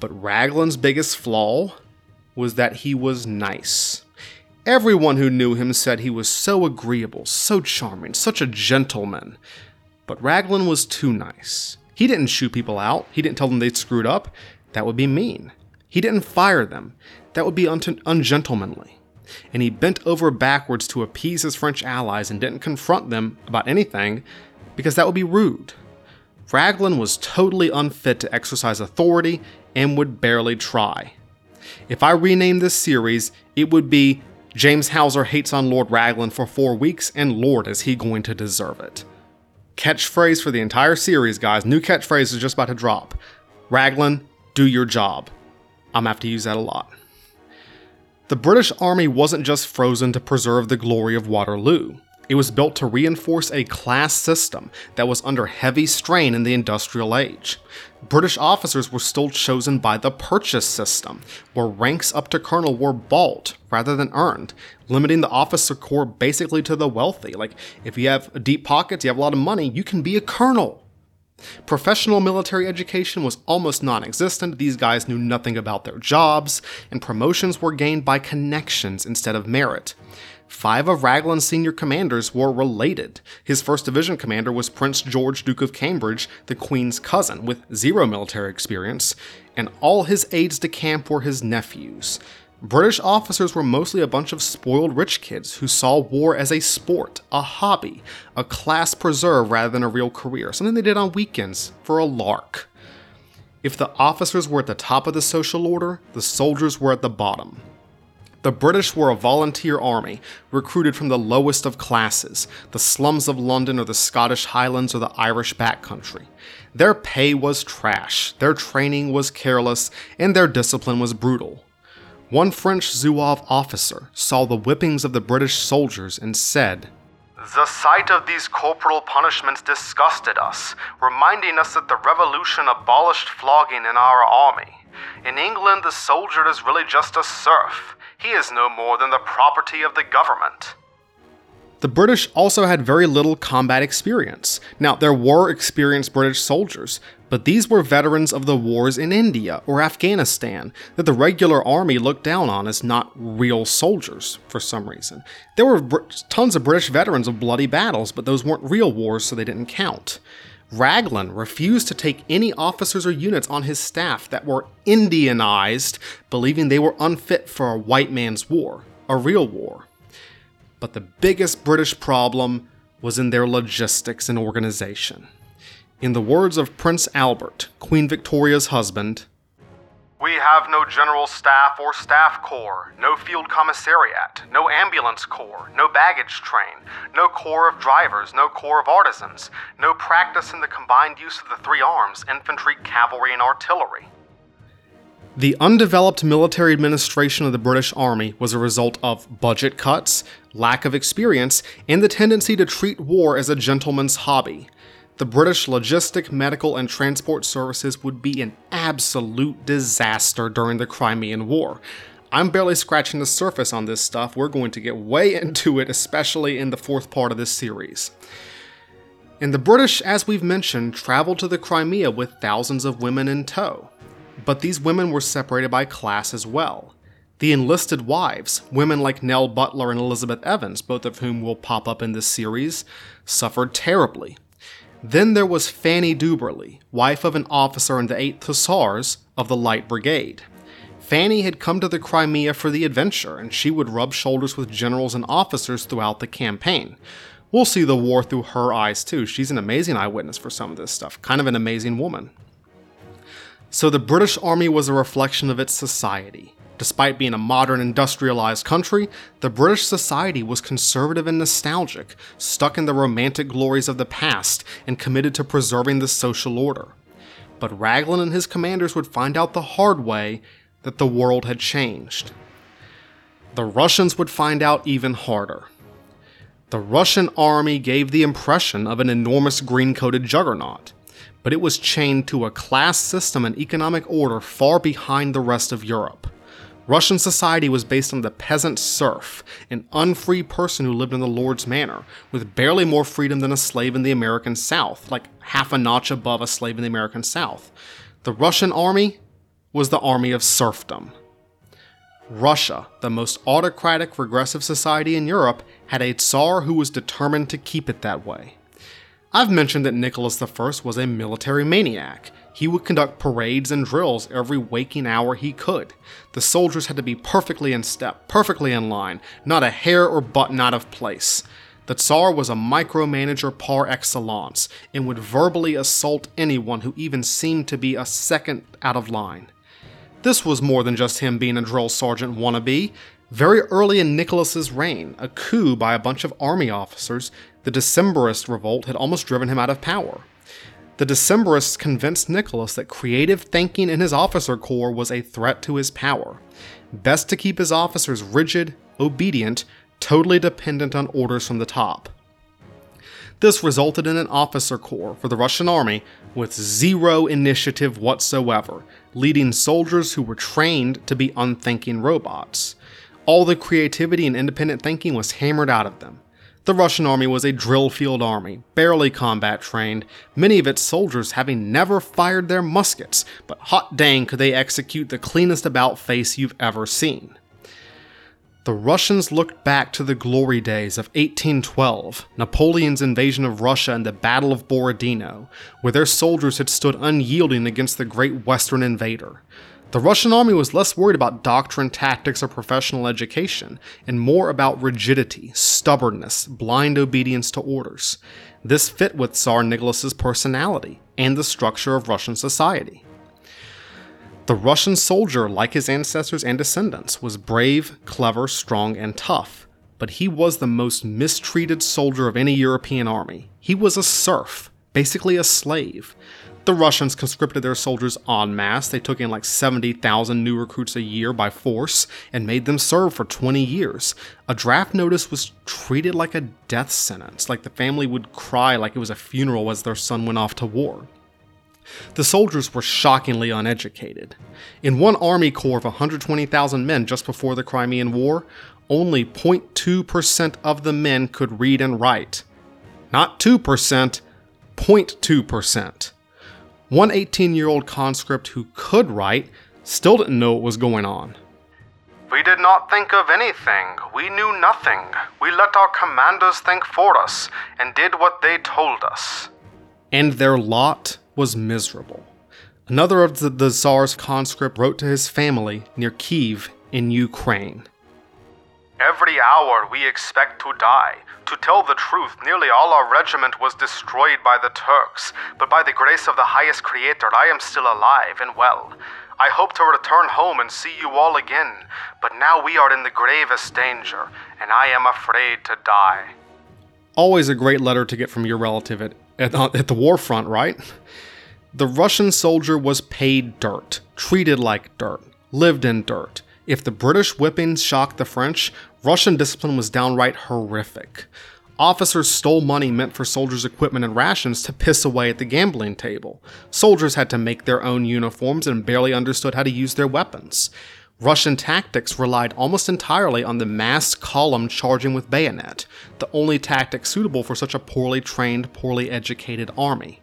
But Raglan's biggest flaw was that he was nice. Everyone who knew him said he was so agreeable, so charming, such a gentleman. But Raglan was too nice. He didn't shoo people out. He didn't tell them they'd screwed up. That would be mean. He didn't fire them. That would be un- ungentlemanly. And he bent over backwards to appease his French allies and didn't confront them about anything because that would be rude. Raglan was totally unfit to exercise authority and would barely try. If I renamed this series, it would be James Houser hates on Lord Raglan for four weeks, and Lord, is he going to deserve it. Catchphrase for the entire series, guys. New catchphrase is just about to drop. Raglan, do your job. I'm going to have to use that a lot. The British Army wasn't just frozen to preserve the glory of Waterloo. It was built to reinforce a class system that was under heavy strain in the industrial age. British officers were still chosen by the purchase system, where ranks up to colonel were bought rather than earned, limiting the officer corps basically to the wealthy. Like, if you have deep pockets, you have a lot of money, you can be a colonel. Professional military education was almost non-existent. These guys knew nothing about their jobs, and promotions were gained by connections instead of merit. Five of Raglan's senior commanders were related. His first division commander was Prince George, Duke of Cambridge, the Queen's cousin, with zero military experience, and all his aides-de-camp were his nephews. British officers were mostly a bunch of spoiled rich kids who saw war as a sport, a hobby, a class preserve rather than a real career, something they did on weekends for a lark. If the officers were at the top of the social order, the soldiers were at the bottom. The British were a volunteer army, recruited from the lowest of classes, the slums of London or the Scottish Highlands or the Irish backcountry. Their pay was trash, their training was careless, and their discipline was brutal. One French Zouave officer saw the whippings of the British soldiers and said, "The sight of these corporal punishments disgusted us, reminding us that the revolution abolished flogging in our army. In England, the soldier is really just a serf. He is no more than the property of the government." The British also had very little combat experience. Now, there were experienced British soldiers, but these were veterans of the wars in India or Afghanistan that the regular army looked down on as not real soldiers for some reason. There were br- tons of British veterans of bloody battles, but those weren't real wars, so they didn't count. Raglan refused to take any officers or units on his staff that were Indianized, believing they were unfit for a white man's war, a real war. But the biggest British problem was in their logistics and organization. In the words of Prince Albert, Queen Victoria's husband, "We have no general staff or staff corps, no field commissariat, no ambulance corps, no baggage train, no corps of drivers, no corps of artisans, no practice in the combined use of the three arms, infantry, cavalry, and artillery." The undeveloped military administration of the British Army was a result of budget cuts, lack of experience, and the tendency to treat war as a gentleman's hobby. The British logistic, medical, and transport services would be an absolute disaster during the Crimean War. I'm barely scratching the surface on this stuff. We're going to get way into it, especially in the fourth part of this series. And the British, as we've mentioned, traveled to the Crimea with thousands of women in tow. But these women were separated by class as well. The enlisted wives, women like Nell Butler and Elizabeth Evans, both of whom will pop up in this series, suffered terribly. Then there was Fanny Duberly, wife of an officer in the eighth Hussars of the Light Brigade. Fanny had come to the Crimea for the adventure, and she would rub shoulders with generals and officers throughout the campaign. We'll see the war through her eyes too. She's an amazing eyewitness for some of this stuff. Kind of an amazing woman. So the British Army was a reflection of its society. Despite being a modern, industrialized country, the British society was conservative and nostalgic, stuck in the romantic glories of the past, and committed to preserving the social order. But Raglan and his commanders would find out the hard way that the world had changed. The Russians would find out even harder. The Russian army gave the impression of an enormous green-coated juggernaut, but it was chained to a class system and economic order far behind the rest of Europe. Russian society was based on the peasant serf, an unfree person who lived in the lord's manor, with barely more freedom than a slave in the American South, like half a notch above a slave in the American South. The Russian army was the army of serfdom. Russia, the most autocratic, regressive society in Europe, had a Tsar who was determined to keep it that way. I've mentioned that Nicholas the First was a military maniac. He would conduct parades and drills every waking hour he could. The soldiers had to be perfectly in step, perfectly in line, not a hair or button out of place. The Tsar was a micromanager par excellence and would verbally assault anyone who even seemed to be a second out of line. This was more than just him being a drill sergeant wannabe. Very early in Nicholas's reign, a coup by a bunch of army officers, the Decembrist revolt had almost driven him out of power. The Decembrists convinced Nicholas that creative thinking in his officer corps was a threat to his power. Best to keep his officers rigid, obedient, totally dependent on orders from the top. This resulted in an officer corps for the Russian army with zero initiative whatsoever, leading soldiers who were trained to be unthinking robots. All the creativity and independent thinking was hammered out of them. The Russian army was a drill field army, barely combat trained, many of its soldiers having never fired their muskets, but hot dang could they execute the cleanest about face you've ever seen. The Russians looked back to the glory days of eighteen twelve, Napoleon's invasion of Russia and the Battle of Borodino, where their soldiers had stood unyielding against the great Western invader. The Russian army was less worried about doctrine, tactics, or professional education, and more about rigidity, stubbornness, blind obedience to orders. This fit with Tsar Nicholas's personality and the structure of Russian society. The Russian soldier, like his ancestors and descendants, was brave, clever, strong, and tough, but he was the most mistreated soldier of any European army. He was a serf, basically a slave. The Russians conscripted their soldiers en masse. They took in like seventy thousand new recruits a year by force and made them serve for twenty years. A draft notice was treated like a death sentence, like the family would cry like it was a funeral as their son went off to war. The soldiers were shockingly uneducated. In one army corps of one hundred twenty thousand men just before the Crimean War, only zero point two percent of the men could read and write. Not two percent, zero point two percent. One eighteen-year-old conscript who could write still didn't know what was going on. We did not think of anything. We knew nothing. We let our commanders think for us and did what they told us. And their lot was miserable. Another of the, the Tsar's conscript wrote to his family near Kiev in Ukraine. Every hour we expect to die. To tell the truth, nearly all our regiment was destroyed by the Turks, but by the grace of the highest Creator, I am still alive and well. I hope to return home and see you all again, but now we are in the gravest danger, and I am afraid to die. Always a great letter to get from your relative at, at, at the war front, right? The Russian soldier was paid dirt, treated like dirt, lived in dirt. If the British whipping shocked the French, Russian discipline was downright horrific. Officers stole money meant for soldiers' equipment and rations to piss away at the gambling table. Soldiers had to make their own uniforms and barely understood how to use their weapons. Russian tactics relied almost entirely on the massed column charging with bayonet, the only tactic suitable for such a poorly trained, poorly educated army.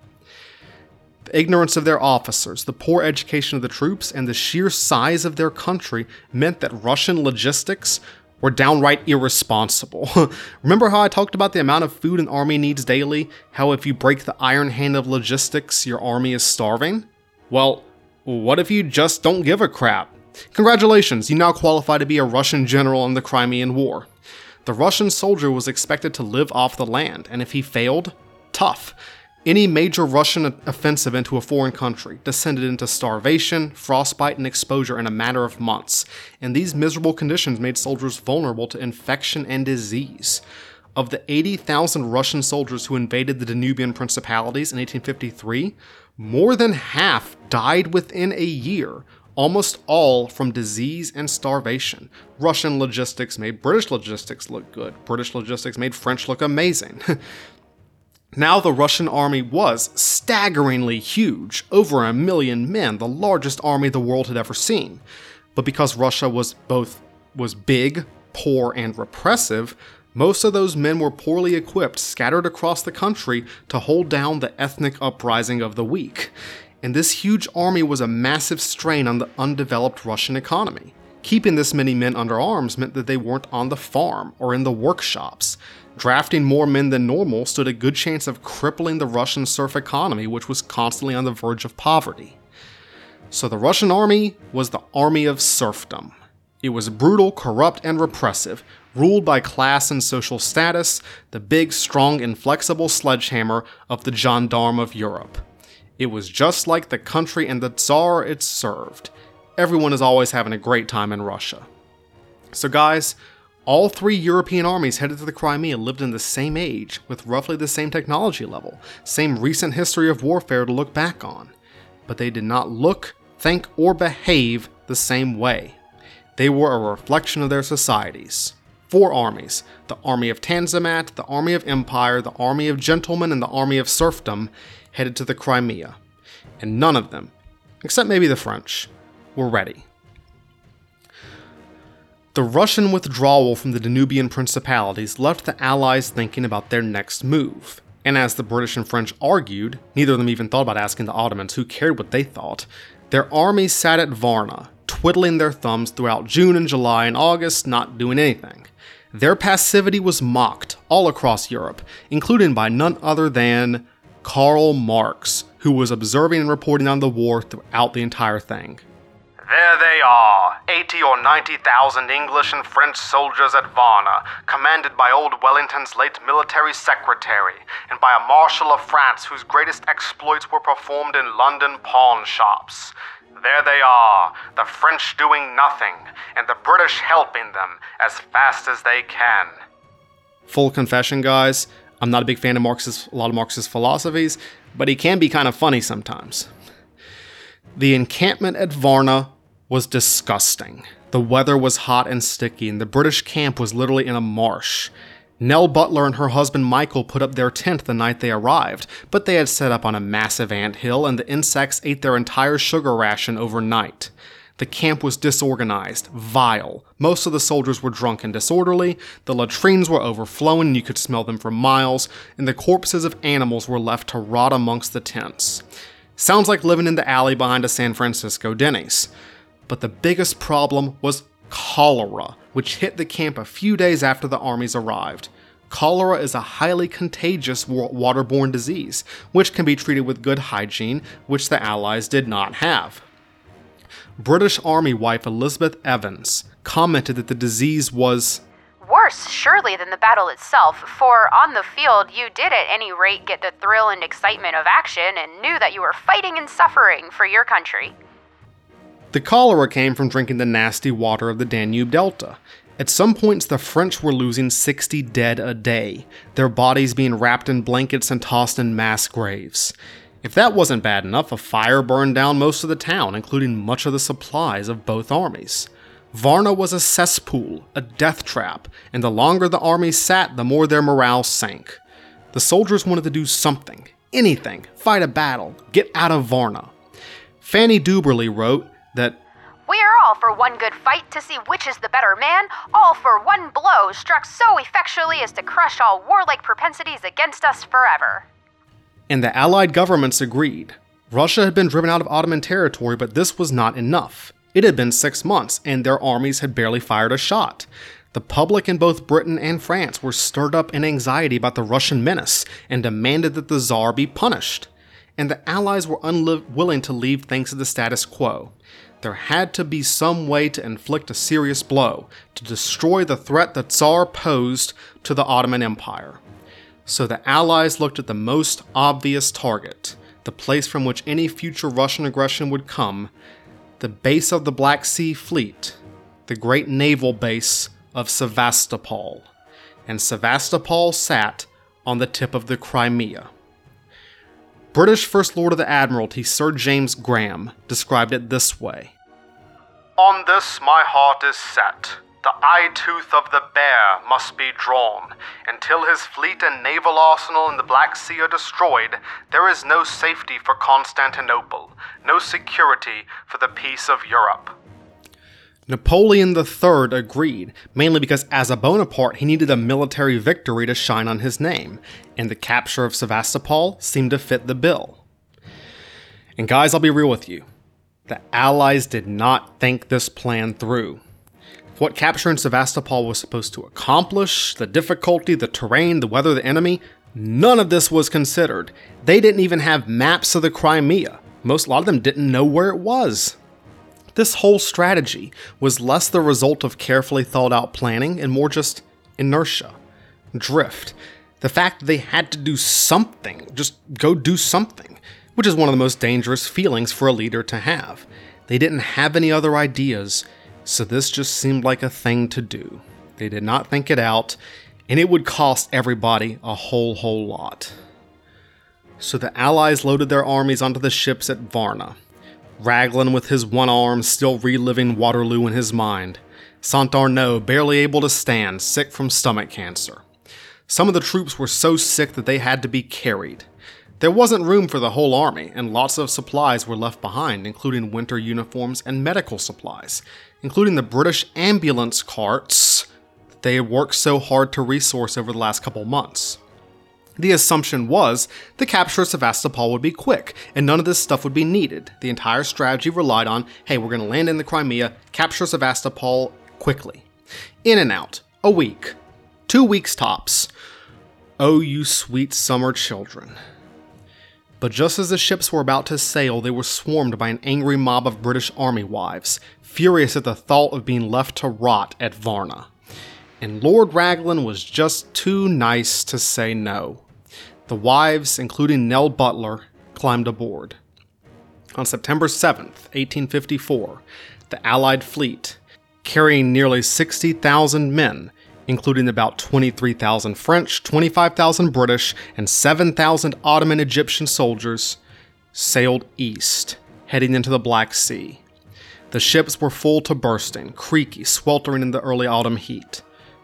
The ignorance of their officers, the poor education of the troops, and the sheer size of their country meant that Russian logistics were downright irresponsible. Remember how I talked about the amount of food an army needs daily? How if you break the iron hand of logistics, your army is starving? Well, what if you just don't give a crap? Congratulations, you now qualify to be a Russian general in the Crimean War. The Russian soldier was expected to live off the land, and if he failed, tough. Any major Russian offensive into a foreign country descended into starvation, frostbite, and exposure in a matter of months, and these miserable conditions made soldiers vulnerable to infection and disease. Of the eighty thousand Russian soldiers who invaded the Danubian principalities in eighteen fifty-three, more than half died within a year, almost all from disease and starvation. Russian logistics made British logistics look good. British logistics made French look amazing. Now the Russian army was staggeringly huge, over a million men, the largest army the world had ever seen. But because Russia was both was big, poor, and repressive, most of those men were poorly equipped, scattered across the country to hold down the ethnic uprising of the weak. And this huge army was a massive strain on the undeveloped Russian economy. Keeping this many men under arms meant that they weren't on the farm or in the workshops. Drafting more men than normal stood a good chance of crippling the Russian serf economy, which was constantly on the verge of poverty. So the Russian army was the army of serfdom. It was brutal, corrupt, and repressive, ruled by class and social status, the big, strong, inflexible sledgehammer of the gendarme of Europe. It was just like the country and the Tsar it served. Everyone is always having a great time in Russia. So guys, all three European armies headed to the Crimea lived in the same age, with roughly the same technology level, same recent history of warfare to look back on. But they did not look, think, or behave the same way. They were a reflection of their societies. Four armies, the army of Tanzimat, the army of empire, the army of gentlemen, and the army of serfdom, headed to the Crimea. And none of them, except maybe the French, were ready. The Russian withdrawal from the Danubian principalities left the Allies thinking about their next move, and as the British and French argued, neither of them even thought about asking the Ottomans, who cared what they thought. Their armies sat at Varna, twiddling their thumbs throughout June and July and August, not doing anything. Their passivity was mocked all across Europe, including by none other than Karl Marx, who was observing and reporting on the war throughout the entire thing. There they are, eighty or ninety thousand English and French soldiers at Varna, commanded by old Wellington's late military secretary, and by a marshal of France whose greatest exploits were performed in London pawn shops. There they are, the French doing nothing, and the British helping them as fast as they can. Full confession, guys, I'm not a big fan of Marx's, a lot of Marx's philosophies, but he can be kind of funny sometimes. The encampment at Varna was disgusting. The weather was hot and sticky, and the British camp was literally in a marsh. Nell Butler and her husband Michael put up their tent the night they arrived, but they had set up on a massive anthill, and the insects ate their entire sugar ration overnight. The camp was disorganized, vile. Most of the soldiers were drunk and disorderly, the latrines were overflowing, and you could smell them for miles, and the corpses of animals were left to rot amongst the tents. Sounds like living in the alley behind a San Francisco Denny's. But the biggest problem was cholera, which hit the camp a few days after the armies arrived. Cholera is a highly contagious waterborne disease, which can be treated with good hygiene, which the Allies did not have. British Army wife Elizabeth Evans commented that the disease was worse, surely, than the battle itself, for on the field you did at any rate get the thrill and excitement of action and knew that you were fighting and suffering for your country. The cholera came from drinking the nasty water of the Danube Delta. At some points, the French were losing sixty dead a day, their bodies being wrapped in blankets and tossed in mass graves. If that wasn't bad enough, a fire burned down most of the town, including much of the supplies of both armies. Varna was a cesspool, a death trap, and the longer the army sat, the more their morale sank. The soldiers wanted to do something, anything, fight a battle, get out of Varna. Fanny Duberly wrote that, "We are all for one good fight to see which is the better man, all for one blow struck so effectually as to crush all warlike propensities against us forever." And the Allied governments agreed. Russia had been driven out of Ottoman territory, but this was not enough. It had been six months, and their armies had barely fired a shot. The public in both Britain and France were stirred up in anxiety about the Russian menace and demanded that the Tsar be punished. And the Allies were unwilling to leave thanks to the status quo. There had to be some way to inflict a serious blow, to destroy the threat the Tsar posed to the Ottoman Empire. So the Allies looked at the most obvious target, the place from which any future Russian aggression would come, the base of the Black Sea Fleet, the great naval base of Sevastopol, and Sevastopol sat on the tip of the Crimea. British First Lord of the Admiralty Sir James Graham described it this way: "On this my heart is set. The eye-tooth of the bear must be drawn. Until his fleet and naval arsenal in the Black Sea are destroyed, there is no safety for Constantinople, no security for the peace of Europe." Napoleon the Third agreed, mainly because as a Bonaparte he needed a military victory to shine on his name, and the capture of Sevastopol seemed to fit the bill. And guys, I'll be real with you. The Allies did not think this plan through. What capturing Sevastopol was supposed to accomplish, the difficulty, the terrain, the weather, the enemy, none of this was considered. They didn't even have maps of the Crimea. Most, a lot of them didn't know where it was. This whole strategy was less the result of carefully thought out planning and more just inertia, drift. The fact that they had to do something, just go do something, which is one of the most dangerous feelings for a leader to have. They didn't have any other ideas. So this just seemed like a thing to do. They did not think it out, and it would cost everybody a whole, whole lot. So the Allies loaded their armies onto the ships at Varna. Raglan with his one arm still reliving Waterloo in his mind. Saint Arnaud barely able to stand, sick from stomach cancer. Some of the troops were so sick that they had to be carried. There wasn't room for the whole army, and lots of supplies were left behind, including winter uniforms and medical supplies, including the British ambulance carts that they had worked so hard to resource over the last couple months. The assumption was the capture of Sevastopol would be quick, and none of this stuff would be needed. The entire strategy relied on, hey, we're going to land in the Crimea, capture Sevastopol quickly. In and out. A week. Two weeks tops. Oh, you sweet summer children. But just as the ships were about to sail, they were swarmed by an angry mob of British army wives, furious at the thought of being left to rot at Varna. And Lord Raglan was just too nice to say no. The wives, including Nell Butler, climbed aboard. On September seventh, eighteen fifty-four, the Allied fleet, carrying nearly sixty thousand men, including about twenty-three thousand French, twenty-five thousand British, and seven thousand Ottoman Egyptian soldiers, sailed east, heading into the Black Sea. The ships were full to bursting, creaky, sweltering in the early autumn heat.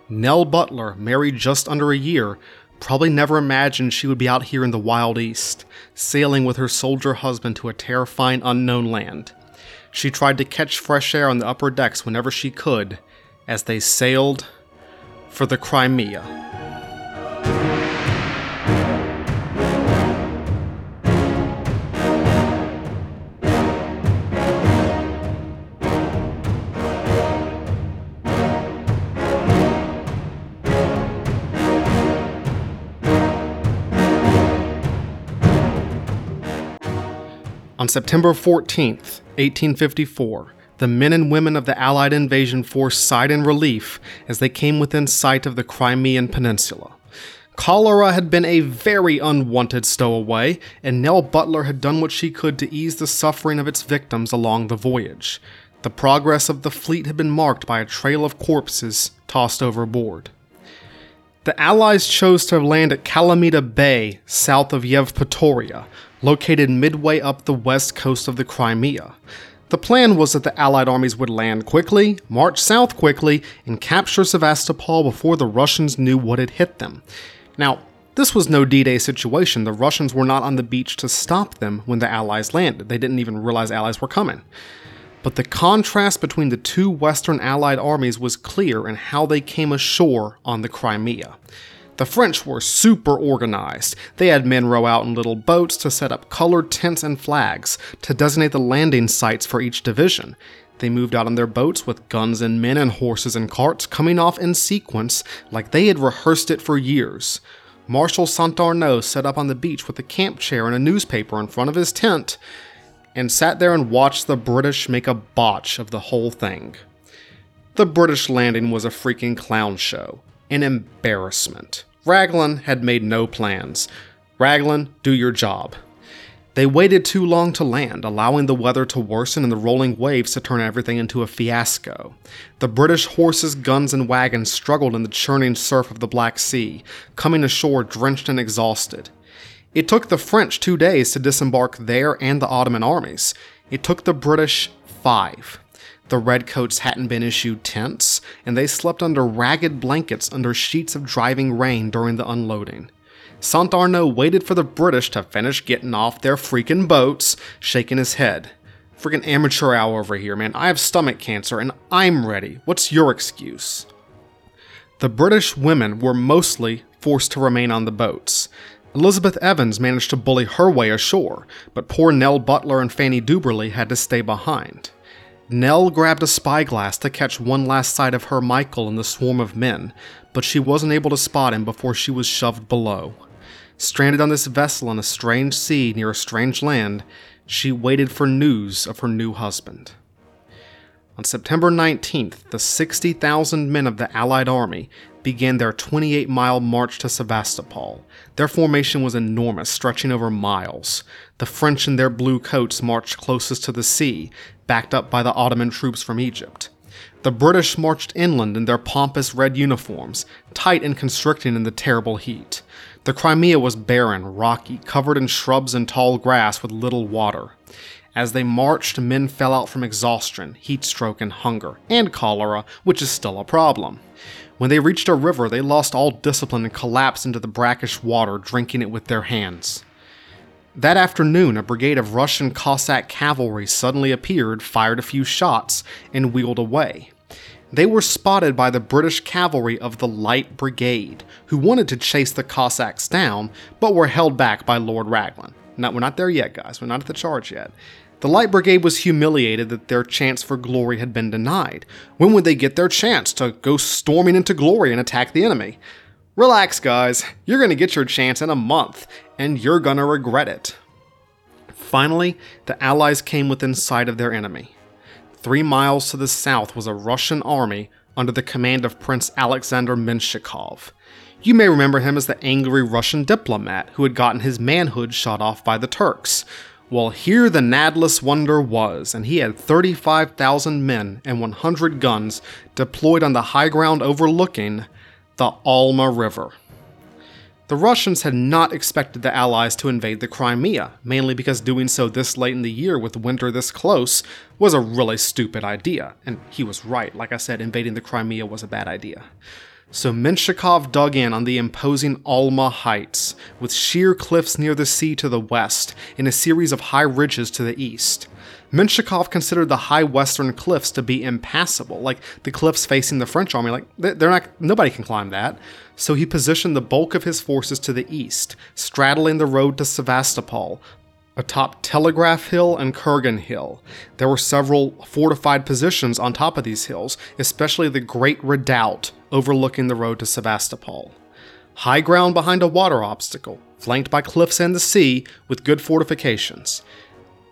Nell Butler, married just under a year, probably never imagined she would be out here in the Wild East, sailing with her soldier husband to a terrifying unknown land. She tried to catch fresh air on the upper decks whenever she could, as they sailed for the Crimea. On September fourteenth, eighteen fifty-four, the men and women of the Allied invasion force sighed in relief as they came within sight of the Crimean Peninsula. Cholera had been a very unwanted stowaway, and Nell Butler had done what she could to ease the suffering of its victims along the voyage. The progress of the fleet had been marked by a trail of corpses tossed overboard. The Allies chose to land at Calamita Bay, south of Yevpatoria, located midway up the west coast of the Crimea. The plan was that the Allied armies would land quickly, march south quickly, and capture Sevastopol before the Russians knew what had hit them. Now, this was no D-Day situation. The Russians were not on the beach to stop them when the Allies landed. They didn't even realize Allies were coming. But the contrast between the two Western Allied armies was clear in how they came ashore on the Crimea. The French were super organized. They had men row out in little boats to set up colored tents and flags to designate the landing sites for each division. They moved out on their boats with guns and men and horses and carts coming off in sequence like they had rehearsed it for years. Marshal Saint-Arnaud set up on the beach with a camp chair and a newspaper in front of his tent, and sat there and watched the British make a botch of the whole thing. The British landing was a freaking clown show. An embarrassment. Raglan had made no plans. Raglan, do your job. They waited too long to land, allowing the weather to worsen and the rolling waves to turn everything into a fiasco. The British horses, guns, and wagons struggled in the churning surf of the Black Sea, coming ashore drenched and exhausted. It took the French two days to disembark there and the Ottoman armies. It took the British five. The redcoats hadn't been issued tents, and they slept under ragged blankets under sheets of driving rain during the unloading. Saint-Arnaud waited for the British to finish getting off their freaking boats, shaking his head. Freaking amateur hour over here, man. I have stomach cancer, and I'm ready. What's your excuse? The British women were mostly forced to remain on the boats. Elizabeth Evans managed to bully her way ashore, but poor Nell Butler and Fanny Duberly had to stay behind. Nell grabbed a spyglass to catch one last sight of her Michael in the swarm of men, but she wasn't able to spot him before she was shoved below. Stranded on this vessel in a strange sea near a strange land, she waited for news of her new husband. On September nineteenth, the sixty thousand men of the Allied army began their twenty-eight mile march to Sevastopol. Their formation was enormous, stretching over miles. The French in their blue coats marched closest to the sea, backed up by the Ottoman troops from Egypt. The British marched inland in their pompous red uniforms, tight and constricting in the terrible heat. The Crimea was barren, rocky, covered in shrubs and tall grass with little water. As they marched, men fell out from exhaustion, heat stroke, and hunger, and cholera, which is still a problem. When they reached a river, they lost all discipline and collapsed into the brackish water, drinking it with their hands. That afternoon, a brigade of Russian Cossack cavalry suddenly appeared, fired a few shots, and wheeled away. They were spotted by the British cavalry of the Light Brigade, who wanted to chase the Cossacks down, but were held back by Lord Raglan. Now, we're not there yet, guys. We're not at the charge yet. The Light Brigade was humiliated that their chance for glory had been denied. When would they get their chance to go storming into glory and attack the enemy? Relax, guys. You're going to get your chance in a month, and you're going to regret it. Finally, the Allies came within sight of their enemy. Three miles to the south was a Russian army under the command of Prince Alexander Menshikov. You may remember him as the angry Russian diplomat who had gotten his manhood shot off by the Turks. Well, here the Nadlis Wonder was, and he had thirty-five thousand men and one hundred guns deployed on the high ground overlooking the Alma River. The Russians had not expected the Allies to invade the Crimea, mainly because doing so this late in the year with winter this close was a really stupid idea, and he was right. Like I said, invading the Crimea was a bad idea. So Menshikov dug in on the imposing Alma Heights, with sheer cliffs near the sea to the west and a series of high ridges to the east. Menshikov considered the high western cliffs to be impassable, like the cliffs facing the French army, like they're not, nobody can climb that. So he positioned the bulk of his forces to the east, straddling the road to Sevastopol, atop Telegraph Hill and Kurgan Hill. There were several fortified positions on top of these hills, especially the Great Redoubt overlooking the road to Sevastopol. High ground behind a water obstacle, flanked by cliffs and the sea, with good fortifications.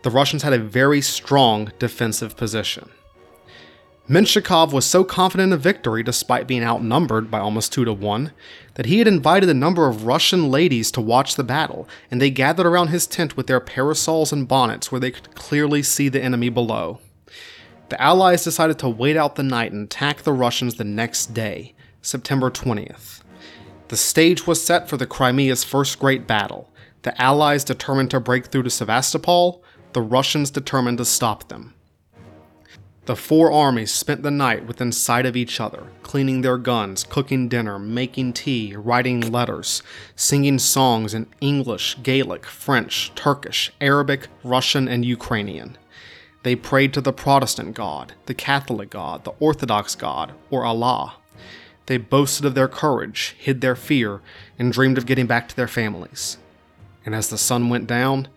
the Russians had a very strong defensive position. Menshikov was so confident of victory, despite being outnumbered by almost two to one, that he had invited a number of Russian ladies to watch the battle, and they gathered around his tent with their parasols and bonnets where they could clearly see the enemy below. The Allies decided to wait out the night and attack the Russians the next day, September twentieth. The stage was set for the Crimea's first great battle. The Allies determined to break through to Sevastopol, the Russians determined to stop them. The four armies spent the night within sight of each other, cleaning their guns, cooking dinner, making tea, writing letters, singing songs in English, Gaelic, French, Turkish, Arabic, Russian, and Ukrainian. They prayed to the Protestant God, the Catholic God, the Orthodox God, or Allah. They boasted of their courage, hid their fear, and dreamed of getting back to their families. And as the sun went down,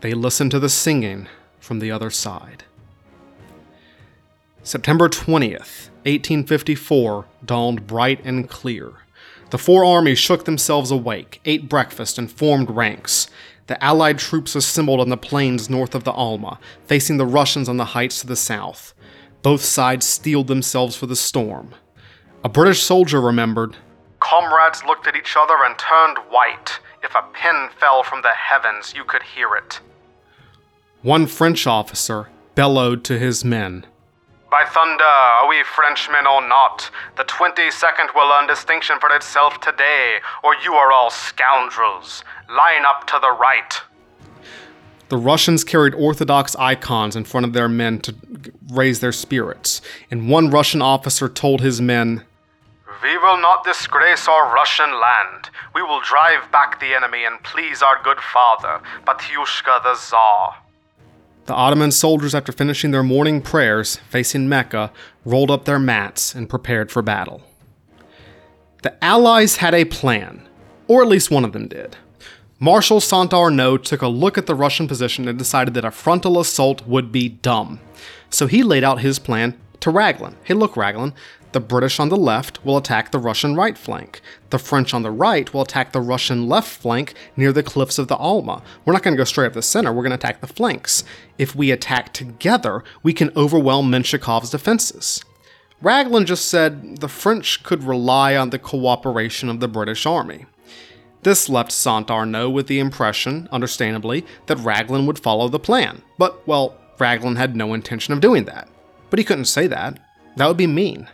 they listened to the singing from the other side. September twentieth, eighteen fifty-four, dawned bright and clear. The four armies shook themselves awake, ate breakfast, and formed ranks. The Allied troops assembled on the plains north of the Alma, facing the Russians on the heights to the south. Both sides steeled themselves for the storm. A British soldier remembered, "Comrades looked at each other and turned white. If a pin fell from the heavens, you could hear it." One French officer bellowed to his men, "By thunder, are we Frenchmen or not? The twenty-second will earn distinction for itself today, or you are all scoundrels. Line up to the right." The Russians carried Orthodox icons in front of their men to raise their spirits, and one Russian officer told his men, "We will not disgrace our Russian land. We will drive back the enemy and please our good father, Batyushka the Tsar." The Ottoman soldiers, after finishing their morning prayers, facing Mecca, rolled up their mats and prepared for battle. The Allies had a plan, or at least one of them did. Marshal Saint-Arnaud took a look at the Russian position and decided that a frontal assault would be dumb. So he laid out his plan to Raglan. Hey look, Raglan, the British on the left will attack the Russian right flank. The French on the right will attack the Russian left flank near the cliffs of the Alma. We're not going to go straight up the center, we're going to attack the flanks. If we attack together, we can overwhelm Menshikov's defenses. Raglan just said the French could rely on the cooperation of the British army. This left Saint-Arnaud with the impression, understandably, that Raglan would follow the plan. But, well, Raglan had no intention of doing that. But he couldn't say that. That would be mean.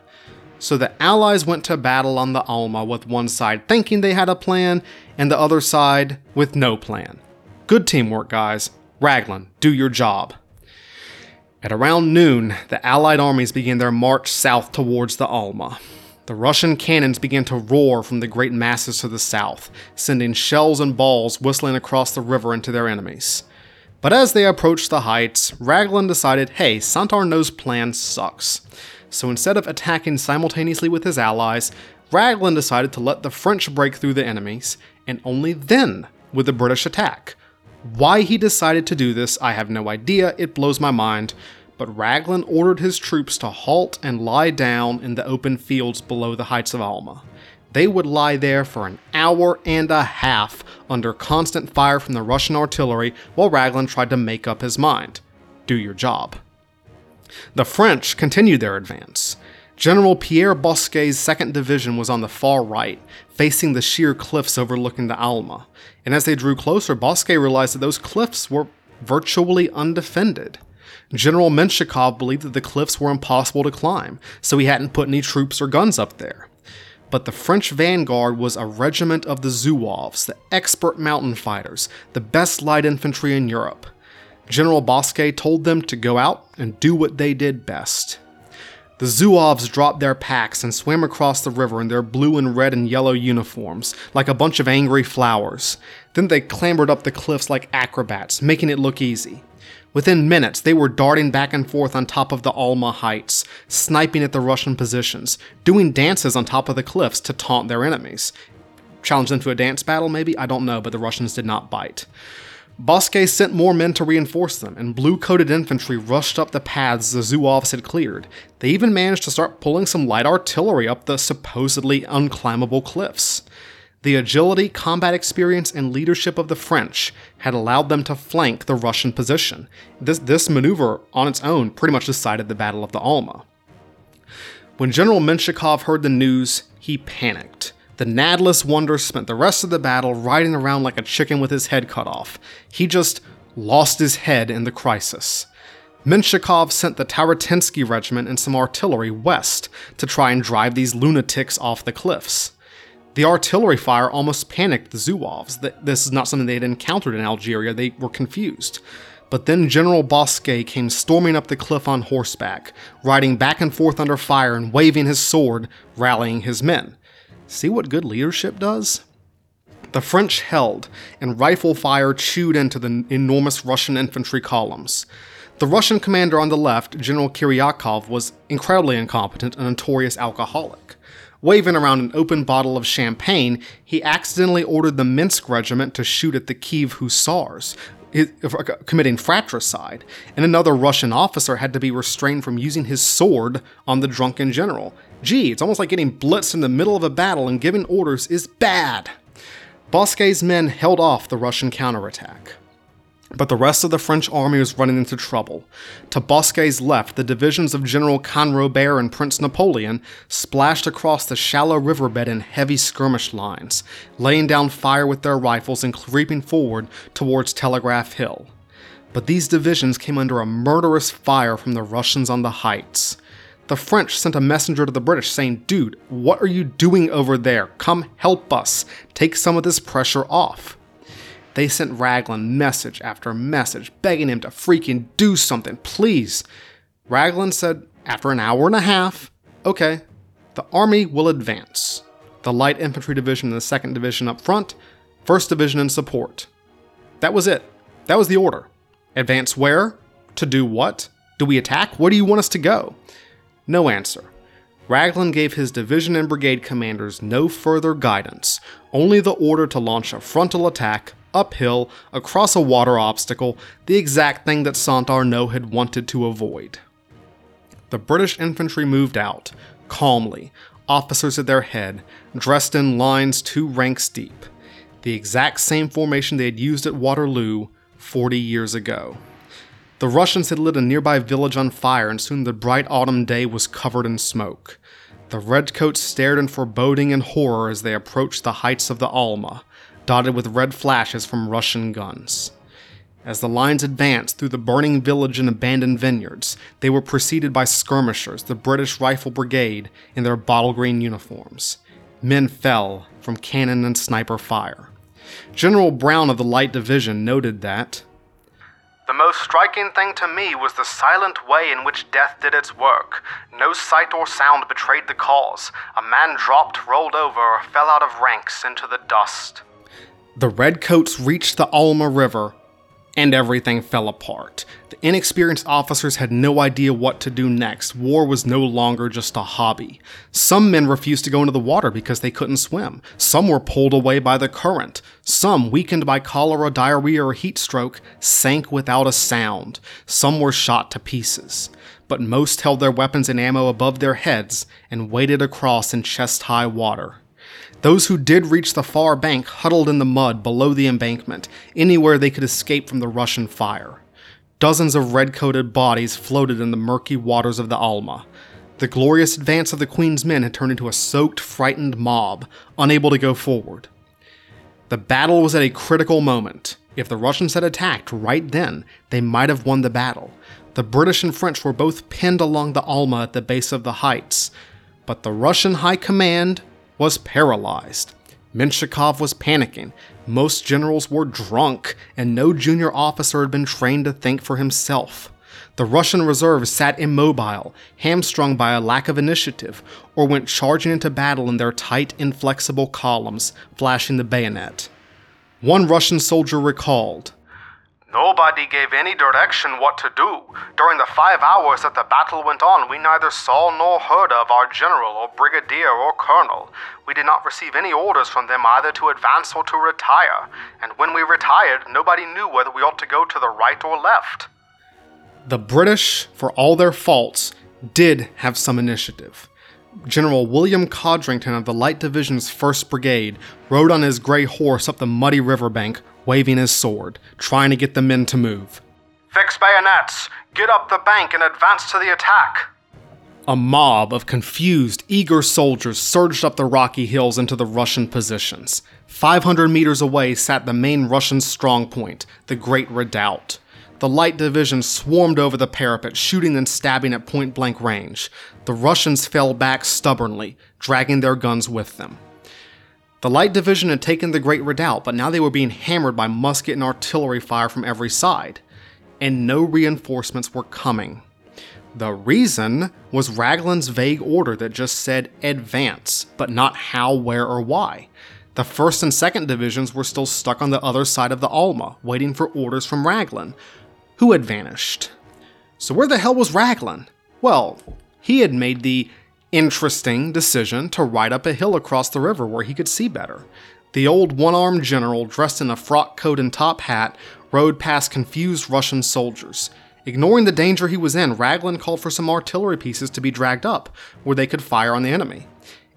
So the Allies went to battle on the Alma with one side thinking they had a plan, and the other side with no plan. Good teamwork, guys. Raglan, do your job. At around noon, the Allied armies began their march south towards the Alma. The Russian cannons began to roar from the great masses to the south, sending shells and balls whistling across the river into their enemies. But as they approached the heights, Raglan decided, hey, Saint-Arnaud's plan sucks. So instead of attacking simultaneously with his allies, Raglan decided to let the French break through the enemies, and only then would the British attack. Why he decided to do this, I have no idea, it blows my mind, but Raglan ordered his troops to halt and lie down in the open fields below the heights of Alma. They would lie there for an hour and a half under constant fire from the Russian artillery while Raglan tried to make up his mind. Do your job. The French continued their advance. General Pierre Bosquet's second Division was on the far right, facing the sheer cliffs overlooking the Alma, and as they drew closer, Bosquet realized that those cliffs were virtually undefended. General Menshikov believed that the cliffs were impossible to climb, so he hadn't put any troops or guns up there. But the French vanguard was a regiment of the Zouaves, the expert mountain fighters, the best light infantry in Europe. General Bosquet told them to go out and do what they did best. The Zouaves dropped their packs and swam across the river in their blue and red and yellow uniforms, like a bunch of angry flowers. Then they clambered up the cliffs like acrobats, making it look easy. Within minutes, they were darting back and forth on top of the Alma heights, sniping at the Russian positions, doing dances on top of the cliffs to taunt their enemies. Challenge them to a dance battle, maybe? I don't know, but the Russians did not bite. Bosquet sent more men to reinforce them, and blue-coated infantry rushed up the paths the Zouaves had cleared. They even managed to start pulling some light artillery up the supposedly unclimbable cliffs. The agility, combat experience, and leadership of the French had allowed them to flank the Russian position. This, this maneuver on its own pretty much decided the Battle of the Alma. When General Menshikov heard the news, he panicked. The Nadlis Wonder spent the rest of the battle riding around like a chicken with his head cut off. He just lost his head in the crisis. Menshikov sent the Taratinsky Regiment and some artillery west to try and drive these lunatics off the cliffs. The artillery fire almost panicked the Zouaves. This is not something they had encountered in Algeria, they were confused. But then General Bosquet came storming up the cliff on horseback, riding back and forth under fire and waving his sword, rallying his men. See what good leadership does? The French held, and rifle fire chewed into the enormous Russian infantry columns. The Russian commander on the left, General Kiryakov, was incredibly incompetent, a notorious alcoholic. Waving around an open bottle of champagne, he accidentally ordered the Minsk regiment to shoot at the Kiev Hussars, committing fratricide, and another Russian officer had to be restrained from using his sword on the drunken general. Gee, it's almost like getting blitzed in the middle of a battle and giving orders is bad. Bosquet's men held off the Russian counterattack. But the rest of the French army was running into trouble. To Bosquet's left, the divisions of General Canrobert and Prince Napoleon splashed across the shallow riverbed in heavy skirmish lines, laying down fire with their rifles and creeping forward towards Telegraph Hill. But these divisions came under a murderous fire from the Russians on the heights. The French sent a messenger to the British saying, "Dude, what are you doing over there? Come help us. Take some of this pressure off." They sent Raglan message after message, begging him to freaking do something, please. Raglan said, after an hour and a half, okay, the army will advance. The Light Infantry Division and the second Division up front, first Division in support. That was it. That was the order. Advance where? To do what? Do we attack? Where do you want us to go? No answer. Raglan gave his division and brigade commanders no further guidance, only the order to launch a frontal attack uphill, across a water obstacle, the exact thing that Saint-Arnaud had wanted to avoid. The British infantry moved out, calmly, officers at their head, dressed in lines two ranks deep, the exact same formation they had used at Waterloo forty years ago. The Russians had lit a nearby village on fire, and soon the bright autumn day was covered in smoke. The redcoats stared in foreboding and horror as they approached the heights of the Alma, dotted with red flashes from Russian guns. As the lines advanced through the burning village and abandoned vineyards, they were preceded by skirmishers, the British Rifle Brigade, in their bottle-green uniforms. Men fell from cannon and sniper fire. General Brown of the Light Division noted that, "The most striking thing to me was the silent way in which death did its work. No sight or sound betrayed the cause. A man dropped, rolled over, or fell out of ranks into the dust." The redcoats reached the Alma River, and everything fell apart. The inexperienced officers had no idea what to do next. War was no longer just a hobby. Some men refused to go into the water because they couldn't swim. Some were pulled away by the current. Some, weakened by cholera, diarrhea, or heat stroke, sank without a sound. Some were shot to pieces. But most held their weapons and ammo above their heads and waded across in chest-high water. Those who did reach the far bank huddled in the mud below the embankment, anywhere they could escape from the Russian fire. Dozens of red-coated bodies floated in the murky waters of the Alma. The glorious advance of the Queen's men had turned into a soaked, frightened mob, unable to go forward. The battle was at a critical moment. If the Russians had attacked right then, they might have won the battle. The British and French were both pinned along the Alma at the base of the heights, but the Russian High Command was paralyzed. Menshikov was panicking, most generals were drunk, and no junior officer had been trained to think for himself. The Russian reserves sat immobile, hamstrung by a lack of initiative, or went charging into battle in their tight, inflexible columns, flashing the bayonet. One Russian soldier recalled, "Nobody gave any direction what to do. During the five hours that the battle went on, we neither saw nor heard of our general or brigadier or colonel. We did not receive any orders from them either to advance or to retire. And when we retired, nobody knew whether we ought to go to the right or left." The British, for all their faults, did have some initiative. General William Codrington of the Light Division's first Brigade rode on his gray horse up the muddy riverbank, waving his sword, trying to get the men to move. "Fix bayonets! Get up the bank and advance to the attack!" A mob of confused, eager soldiers surged up the rocky hills into the Russian positions. five hundred meters away sat the main Russian strongpoint, the Great Redoubt. The Light Division swarmed over the parapet, shooting and stabbing at point-blank range. The Russians fell back stubbornly, dragging their guns with them. The Light Division had taken the Great Redoubt, but now they were being hammered by musket and artillery fire from every side. And no reinforcements were coming. The reason was Raglan's vague order that just said advance, but not how, where, or why. The first and second divisions were still stuck on the other side of the Alma, waiting for orders from Raglan, who had vanished. So where the hell was Raglan? Well, he had made the interesting decision to ride up a hill across the river where he could see better. The old one-armed general, dressed in a frock coat and top hat, rode past confused Russian soldiers. Ignoring the danger he was in, Raglan called for some artillery pieces to be dragged up, where they could fire on the enemy.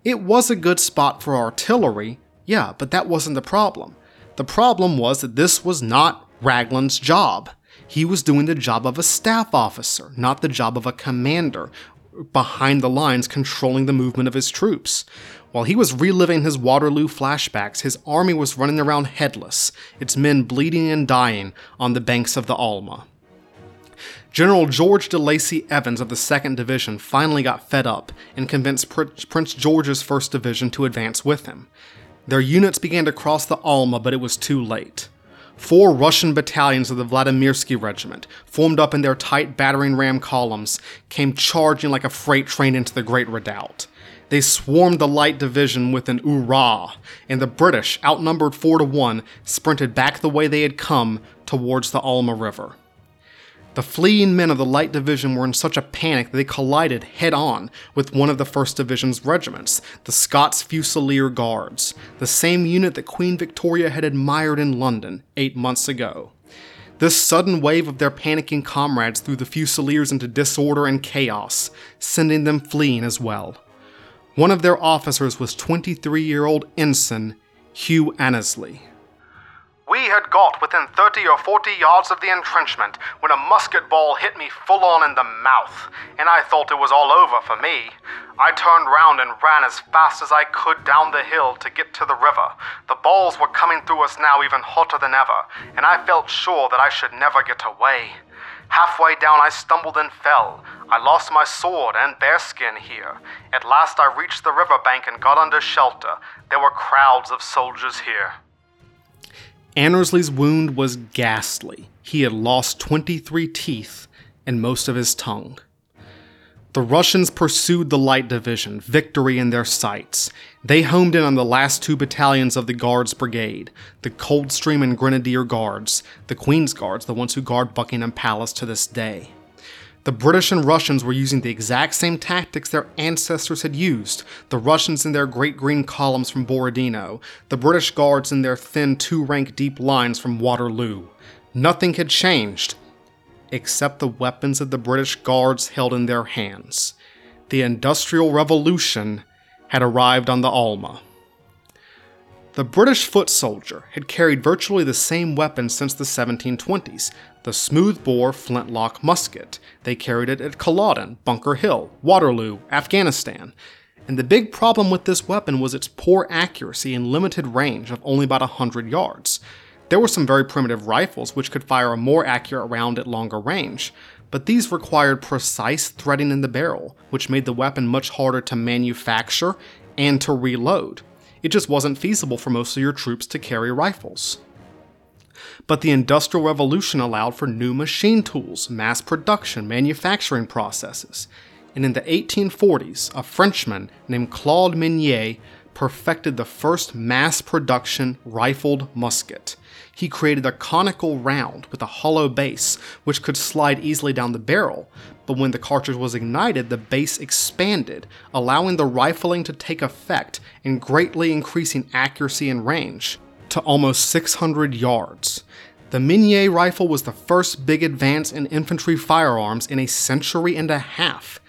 It was a good spot for artillery, yeah, but that wasn't the problem. The problem was that this was not Raglan's job. He was doing the job of a staff officer, not the job of a commander, behind the lines controlling the movement of his troops. While he was reliving his Waterloo flashbacks, his army was running around headless, its men bleeding and dying on the banks of the Alma. General George de Lacy Evans of the second Division finally got fed up and convinced Prince George's first Division to advance with him. Their units began to cross the Alma, but it was too late. Four Russian battalions of the Vladimirsky Regiment, formed up in their tight battering ram columns, came charging like a freight train into the Great Redoubt. They swarmed the Light Division with an oorah, and the British, outnumbered four to one, sprinted back the way they had come towards the Alma River. The fleeing men of the Light Division were in such a panic that they collided head-on with one of the first Division's regiments, the Scots Fusilier Guards, the same unit that Queen Victoria had admired in London eight months ago. This sudden wave of their panicking comrades threw the Fusiliers into disorder and chaos, sending them fleeing as well. One of their officers was twenty-three-year-old ensign Hugh Annesley. "We had got within thirty or forty yards of the entrenchment when a musket ball hit me full on in the mouth, and I thought it was all over for me. I turned round and ran as fast as I could down the hill to get to the river. The balls were coming through us now even hotter than ever, and I felt sure that I should never get away. Halfway down I stumbled and fell. I lost my sword and bearskin here. At last I reached the river bank and got under shelter. There were crowds of soldiers here." Annesley's wound was ghastly. He had lost twenty-three teeth and most of his tongue. The Russians pursued the Light Division, victory in their sights. They homed in on the last two battalions of the Guards Brigade, the Coldstream and Grenadier Guards, the Queen's Guards, the ones who guard Buckingham Palace to this day. The British and Russians were using the exact same tactics their ancestors had used, the Russians in their great green columns from Borodino, the British Guards in their thin two-rank deep lines from Waterloo. Nothing had changed, except the weapons that the British Guards held in their hands. The Industrial Revolution had arrived on the Alma. The British foot soldier had carried virtually the same weapon since the seventeen twenties, the smooth-bore flintlock musket. They carried it at Culloden, Bunker Hill, Waterloo, Afghanistan. And the big problem with this weapon was its poor accuracy and limited range of only about one hundred yards. There were some very primitive rifles which could fire a more accurate round at longer range, but these required precise threading in the barrel, which made the weapon much harder to manufacture and to reload. It just wasn't feasible for most of your troops to carry rifles. But the Industrial Revolution allowed for new machine tools, mass production, manufacturing processes. And in the eighteen forties, a Frenchman named Claude Meunier perfected the first mass-production rifled musket. He created a conical round with a hollow base, which could slide easily down the barrel, but when the cartridge was ignited, the base expanded, allowing the rifling to take effect and greatly increasing accuracy and range to almost six hundred yards. The Meunier rifle was the first big advance in infantry firearms in a century and a half.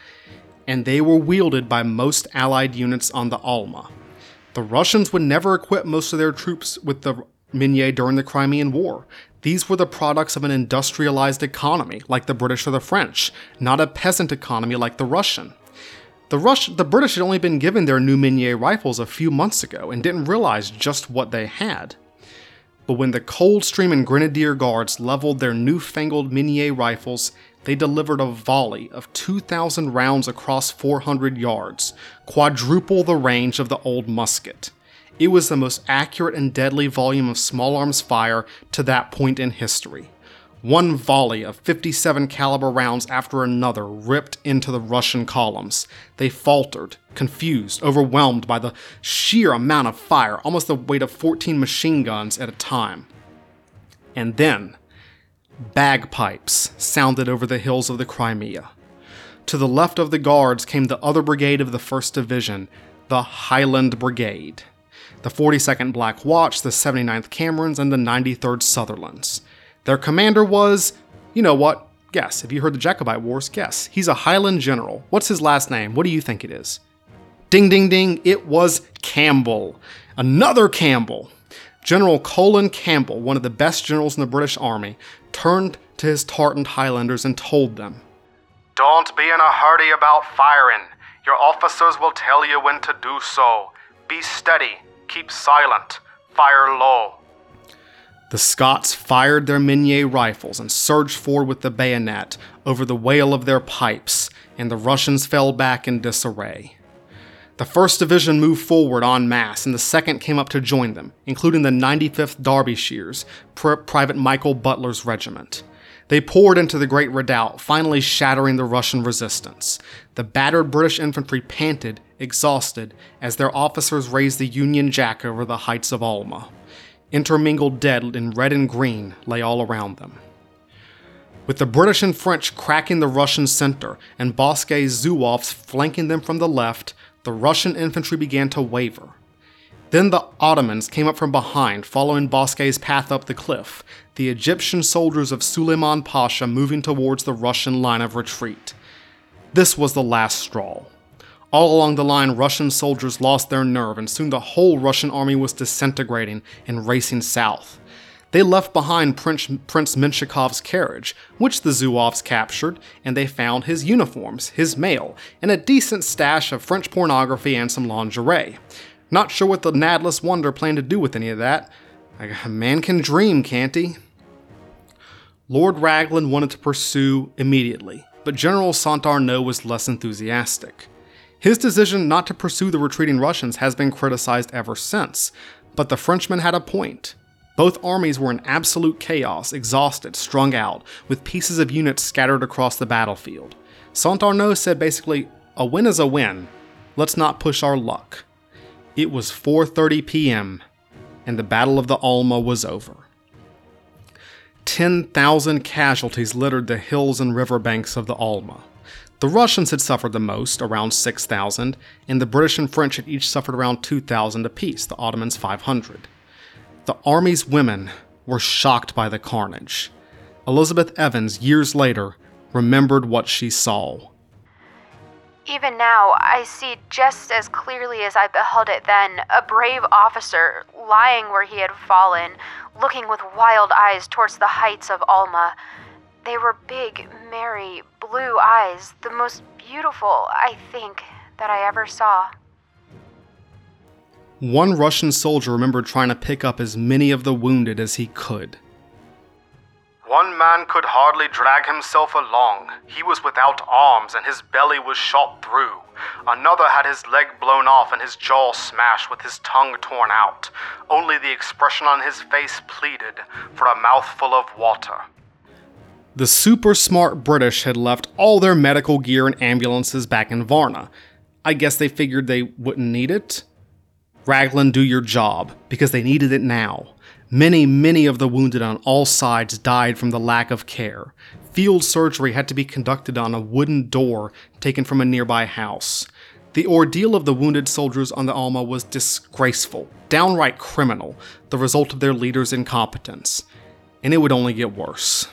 and they were wielded by most Allied units on the Alma. The Russians would never equip most of their troops with the Meunier during the Crimean War. These were the products of an industrialized economy like the British or the French, not a peasant economy like the Russian. The, Rush- the British had only been given their new Meunier rifles a few months ago and didn't realize just what they had. But when the Coldstream and Grenadier Guards leveled their newfangled Meunier rifles, they delivered a volley of two thousand rounds across four hundred yards, quadruple the range of the old musket. It was the most accurate and deadly volume of small arms fire to that point in history. One volley of fifty-seven caliber rounds after another ripped into the Russian columns. They faltered, confused, overwhelmed by the sheer amount of fire, almost the weight of fourteen machine guns at a time. And then, bagpipes sounded over the hills of the Crimea. To the left of the guards came the other brigade of the first Division, the Highland Brigade, the forty-second Black Watch, the seventy-ninth Camerons, and the ninety-third Sutherlands. Their commander was, you know what, guess. Have you heard the Jacobite Wars? Guess. He's a Highland general. What's his last name? What do you think it is? Ding, ding, ding. It was Campbell. Another Campbell. General Colin Campbell, one of the best generals in the British Army, turned to his tartaned Highlanders and told them, "Don't be in a hurry about firing. Your officers will tell you when to do so. Be steady. Keep silent. Fire low." The Scots fired their Meunier rifles and surged forward with the bayonet over the wail of their pipes, and the Russians fell back in disarray. The first Division moved forward en masse, and the second came up to join them, including the ninety-fifth Derbyshire's, Pr- Private Michael Butler's regiment. They poured into the great redoubt, finally shattering the Russian resistance. The battered British infantry panted, exhausted, as their officers raised the Union Jack over the heights of Alma. Intermingled dead in red and green lay all around them. With the British and French cracking the Russian center and Bosquet Zouaves flanking them from the left, the Russian infantry began to waver. Then the Ottomans came up from behind, following Bosquet's path up the cliff, the Egyptian soldiers of Suleiman Pasha moving towards the Russian line of retreat. This was the last straw. All along the line, Russian soldiers lost their nerve, and soon the whole Russian army was disintegrating and racing south. They left behind Prince, Prince Menshikoff's carriage, which the Zouaves captured, and they found his uniforms, his mail, and a decent stash of French pornography and some lingerie. Not sure what the Nadlis Wonder planned to do with any of that. A man can dream, can't he? Lord Raglan wanted to pursue immediately, but General Saint-Arnaud was less enthusiastic. His decision not to pursue the retreating Russians has been criticized ever since, but the Frenchman had a point. Both armies were in absolute chaos, exhausted, strung out, with pieces of units scattered across the battlefield. Saint-Arnaud said basically, "A win is a win. Let's not push our luck." It was four thirty p.m., and the Battle of the Alma was over. ten thousand casualties littered the hills and river banks of the Alma. The Russians had suffered the most, around six thousand, and the British and French had each suffered around two thousand apiece, the Ottomans five hundred. The army's women were shocked by the carnage. Elizabeth Evans, years later, remembered what she saw. "Even now, I see just as clearly as I beheld it then, a brave officer lying where he had fallen, looking with wild eyes towards the heights of Alma. They were big, merry, blue eyes, the most beautiful, I think, that I ever saw." One Russian soldier remembered trying to pick up as many of the wounded as he could. "One man could hardly drag himself along. He was without arms and his belly was shot through. Another had his leg blown off and his jaw smashed with his tongue torn out. Only the expression on his face pleaded for a mouthful of water." The super smart British had left all their medical gear and ambulances back in Varna. I guess they figured they wouldn't need it. Raglan, do your job, because they needed it now. Many, many of the wounded on all sides died from the lack of care. Field surgery had to be conducted on a wooden door taken from a nearby house. The ordeal of the wounded soldiers on the Alma was disgraceful, downright criminal, the result of their leaders' incompetence. And it would only get worse.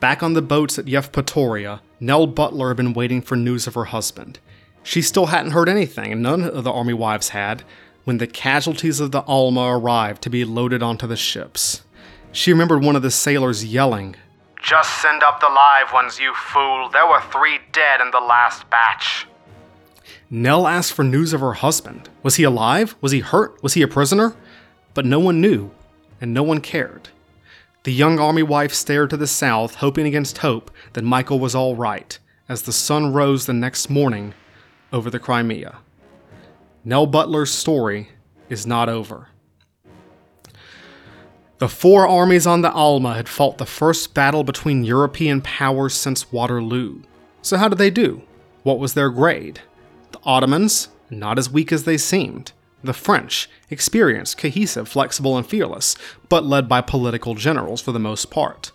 Back on the boats at Yevpatoria, Nell Butler had been waiting for news of her husband. She still hadn't heard anything, and none of the army wives had, when the casualties of the Alma arrived to be loaded onto the ships. She remembered one of the sailors yelling, "Just send up the live ones, you fool. There were three dead in the last batch." Nell asked for news of her husband. Was he alive? Was he hurt? Was he a prisoner? But no one knew, and no one cared. The young army wife stared to the south, hoping against hope that Michael was all right, as the sun rose the next morning over the Crimea. Nell Butler's story is not over. The four armies on the Alma had fought the first battle between European powers since Waterloo. So how did they do? What was their grade? The Ottomans, not as weak as they seemed. The French, experienced, cohesive, flexible, and fearless, but led by political generals for the most part.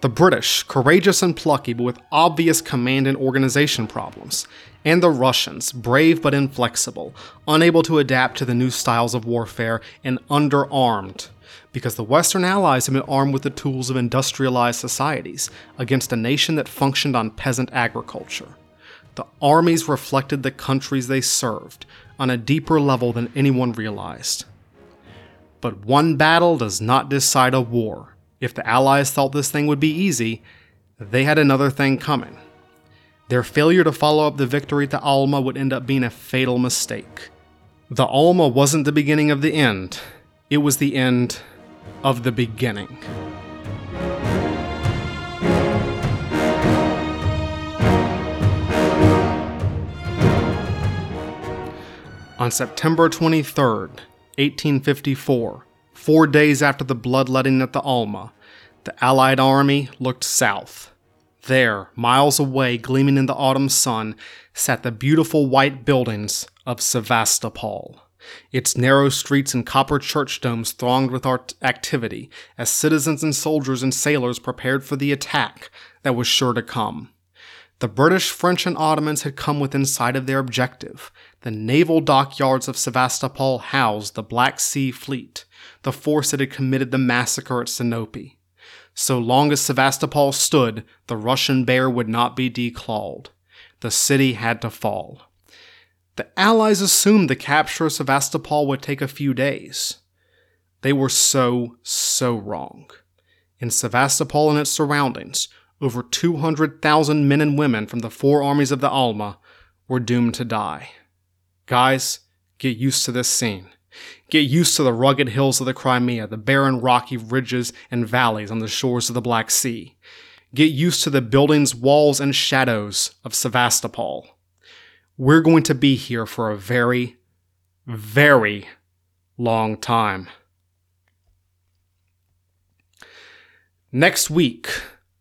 The British, courageous and plucky, but with obvious command and organization problems. And the Russians, brave but inflexible, unable to adapt to the new styles of warfare, and underarmed, because the Western Allies had been armed with the tools of industrialized societies against a nation that functioned on peasant agriculture. The armies reflected the countries they served on a deeper level than anyone realized. But one battle does not decide a war. If the Allies thought this thing would be easy, they had another thing coming. Their failure to follow up the victory at the Alma would end up being a fatal mistake. The Alma wasn't the beginning of the end. It was the end of the beginning. On September twenty-third, eighteen fifty-four, four days after the bloodletting at the Alma, the Allied army looked south. There, miles away, gleaming in the autumn sun, sat the beautiful white buildings of Sevastopol. Its narrow streets and copper church domes thronged with art- activity as citizens and soldiers and sailors prepared for the attack that was sure to come. The British, French, and Ottomans had come within sight of their objective. The naval dockyards of Sevastopol housed the Black Sea Fleet, the force that had committed the massacre at Sinope. So long as Sevastopol stood, the Russian bear would not be declawed. The city had to fall. The Allies assumed the capture of Sevastopol would take a few days. They were so, so wrong. In Sevastopol and its surroundings, over two hundred thousand men and women from the four armies of the Alma were doomed to die. Guys, get used to this scene. Get used to the rugged hills of the Crimea, the barren rocky ridges and valleys on the shores of the Black Sea. Get used to the buildings, walls, and shadows of Sevastopol. We're going to be here for a very, very long time. Next week,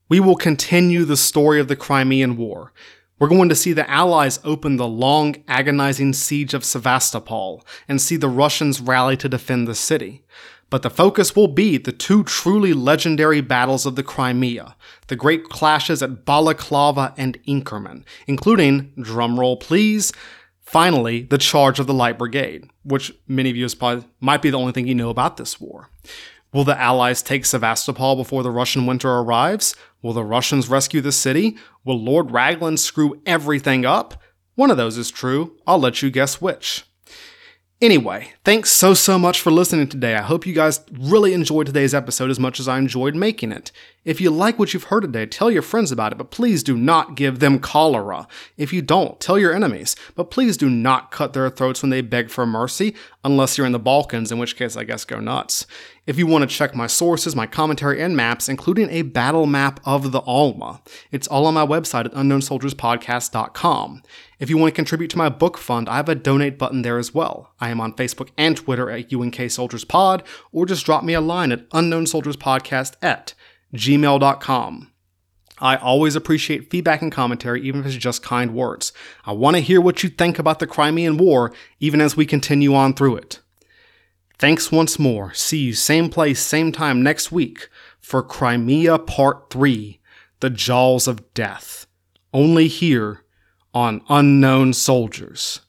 we will continue the story of the Crimean War. We're going to see the Allies open the long, agonizing siege of Sevastopol and see the Russians rally to defend the city. But the focus will be the two truly legendary battles of the Crimea, the great clashes at Balaklava and Inkerman, including, drumroll please, finally, the Charge of the Light Brigade, which many of you probably might be the only thing you know about this war. Will the Allies take Sevastopol before the Russian winter arrives? Will the Russians rescue the city? Will Lord Raglan screw everything up? One of those is true. I'll let you guess which. Anyway, thanks so, so much for listening today. I hope you guys really enjoyed today's episode as much as I enjoyed making it. If you like what you've heard today, tell your friends about it, but please do not give them cholera. If you don't, tell your enemies, but please do not cut their throats when they beg for mercy, unless you're in the Balkans, in which case I guess go nuts. If you want to check my sources, my commentary, and maps, including a battle map of the Alma, it's all on my website at unknown soldiers podcast dot com. If you want to contribute to my book fund, I have a donate button there as well. I am on Facebook and Twitter at U N K Soldiers Pod, or just drop me a line at unknown soldiers podcast at gmail dot com. I always appreciate feedback and commentary, even if it's just kind words. I want to hear what you think about the Crimean War, even as we continue on through it. Thanks once more. See you same place, same time next week for Crimea Part three, The Jaws of Death. Only here on Unknown Soldiers.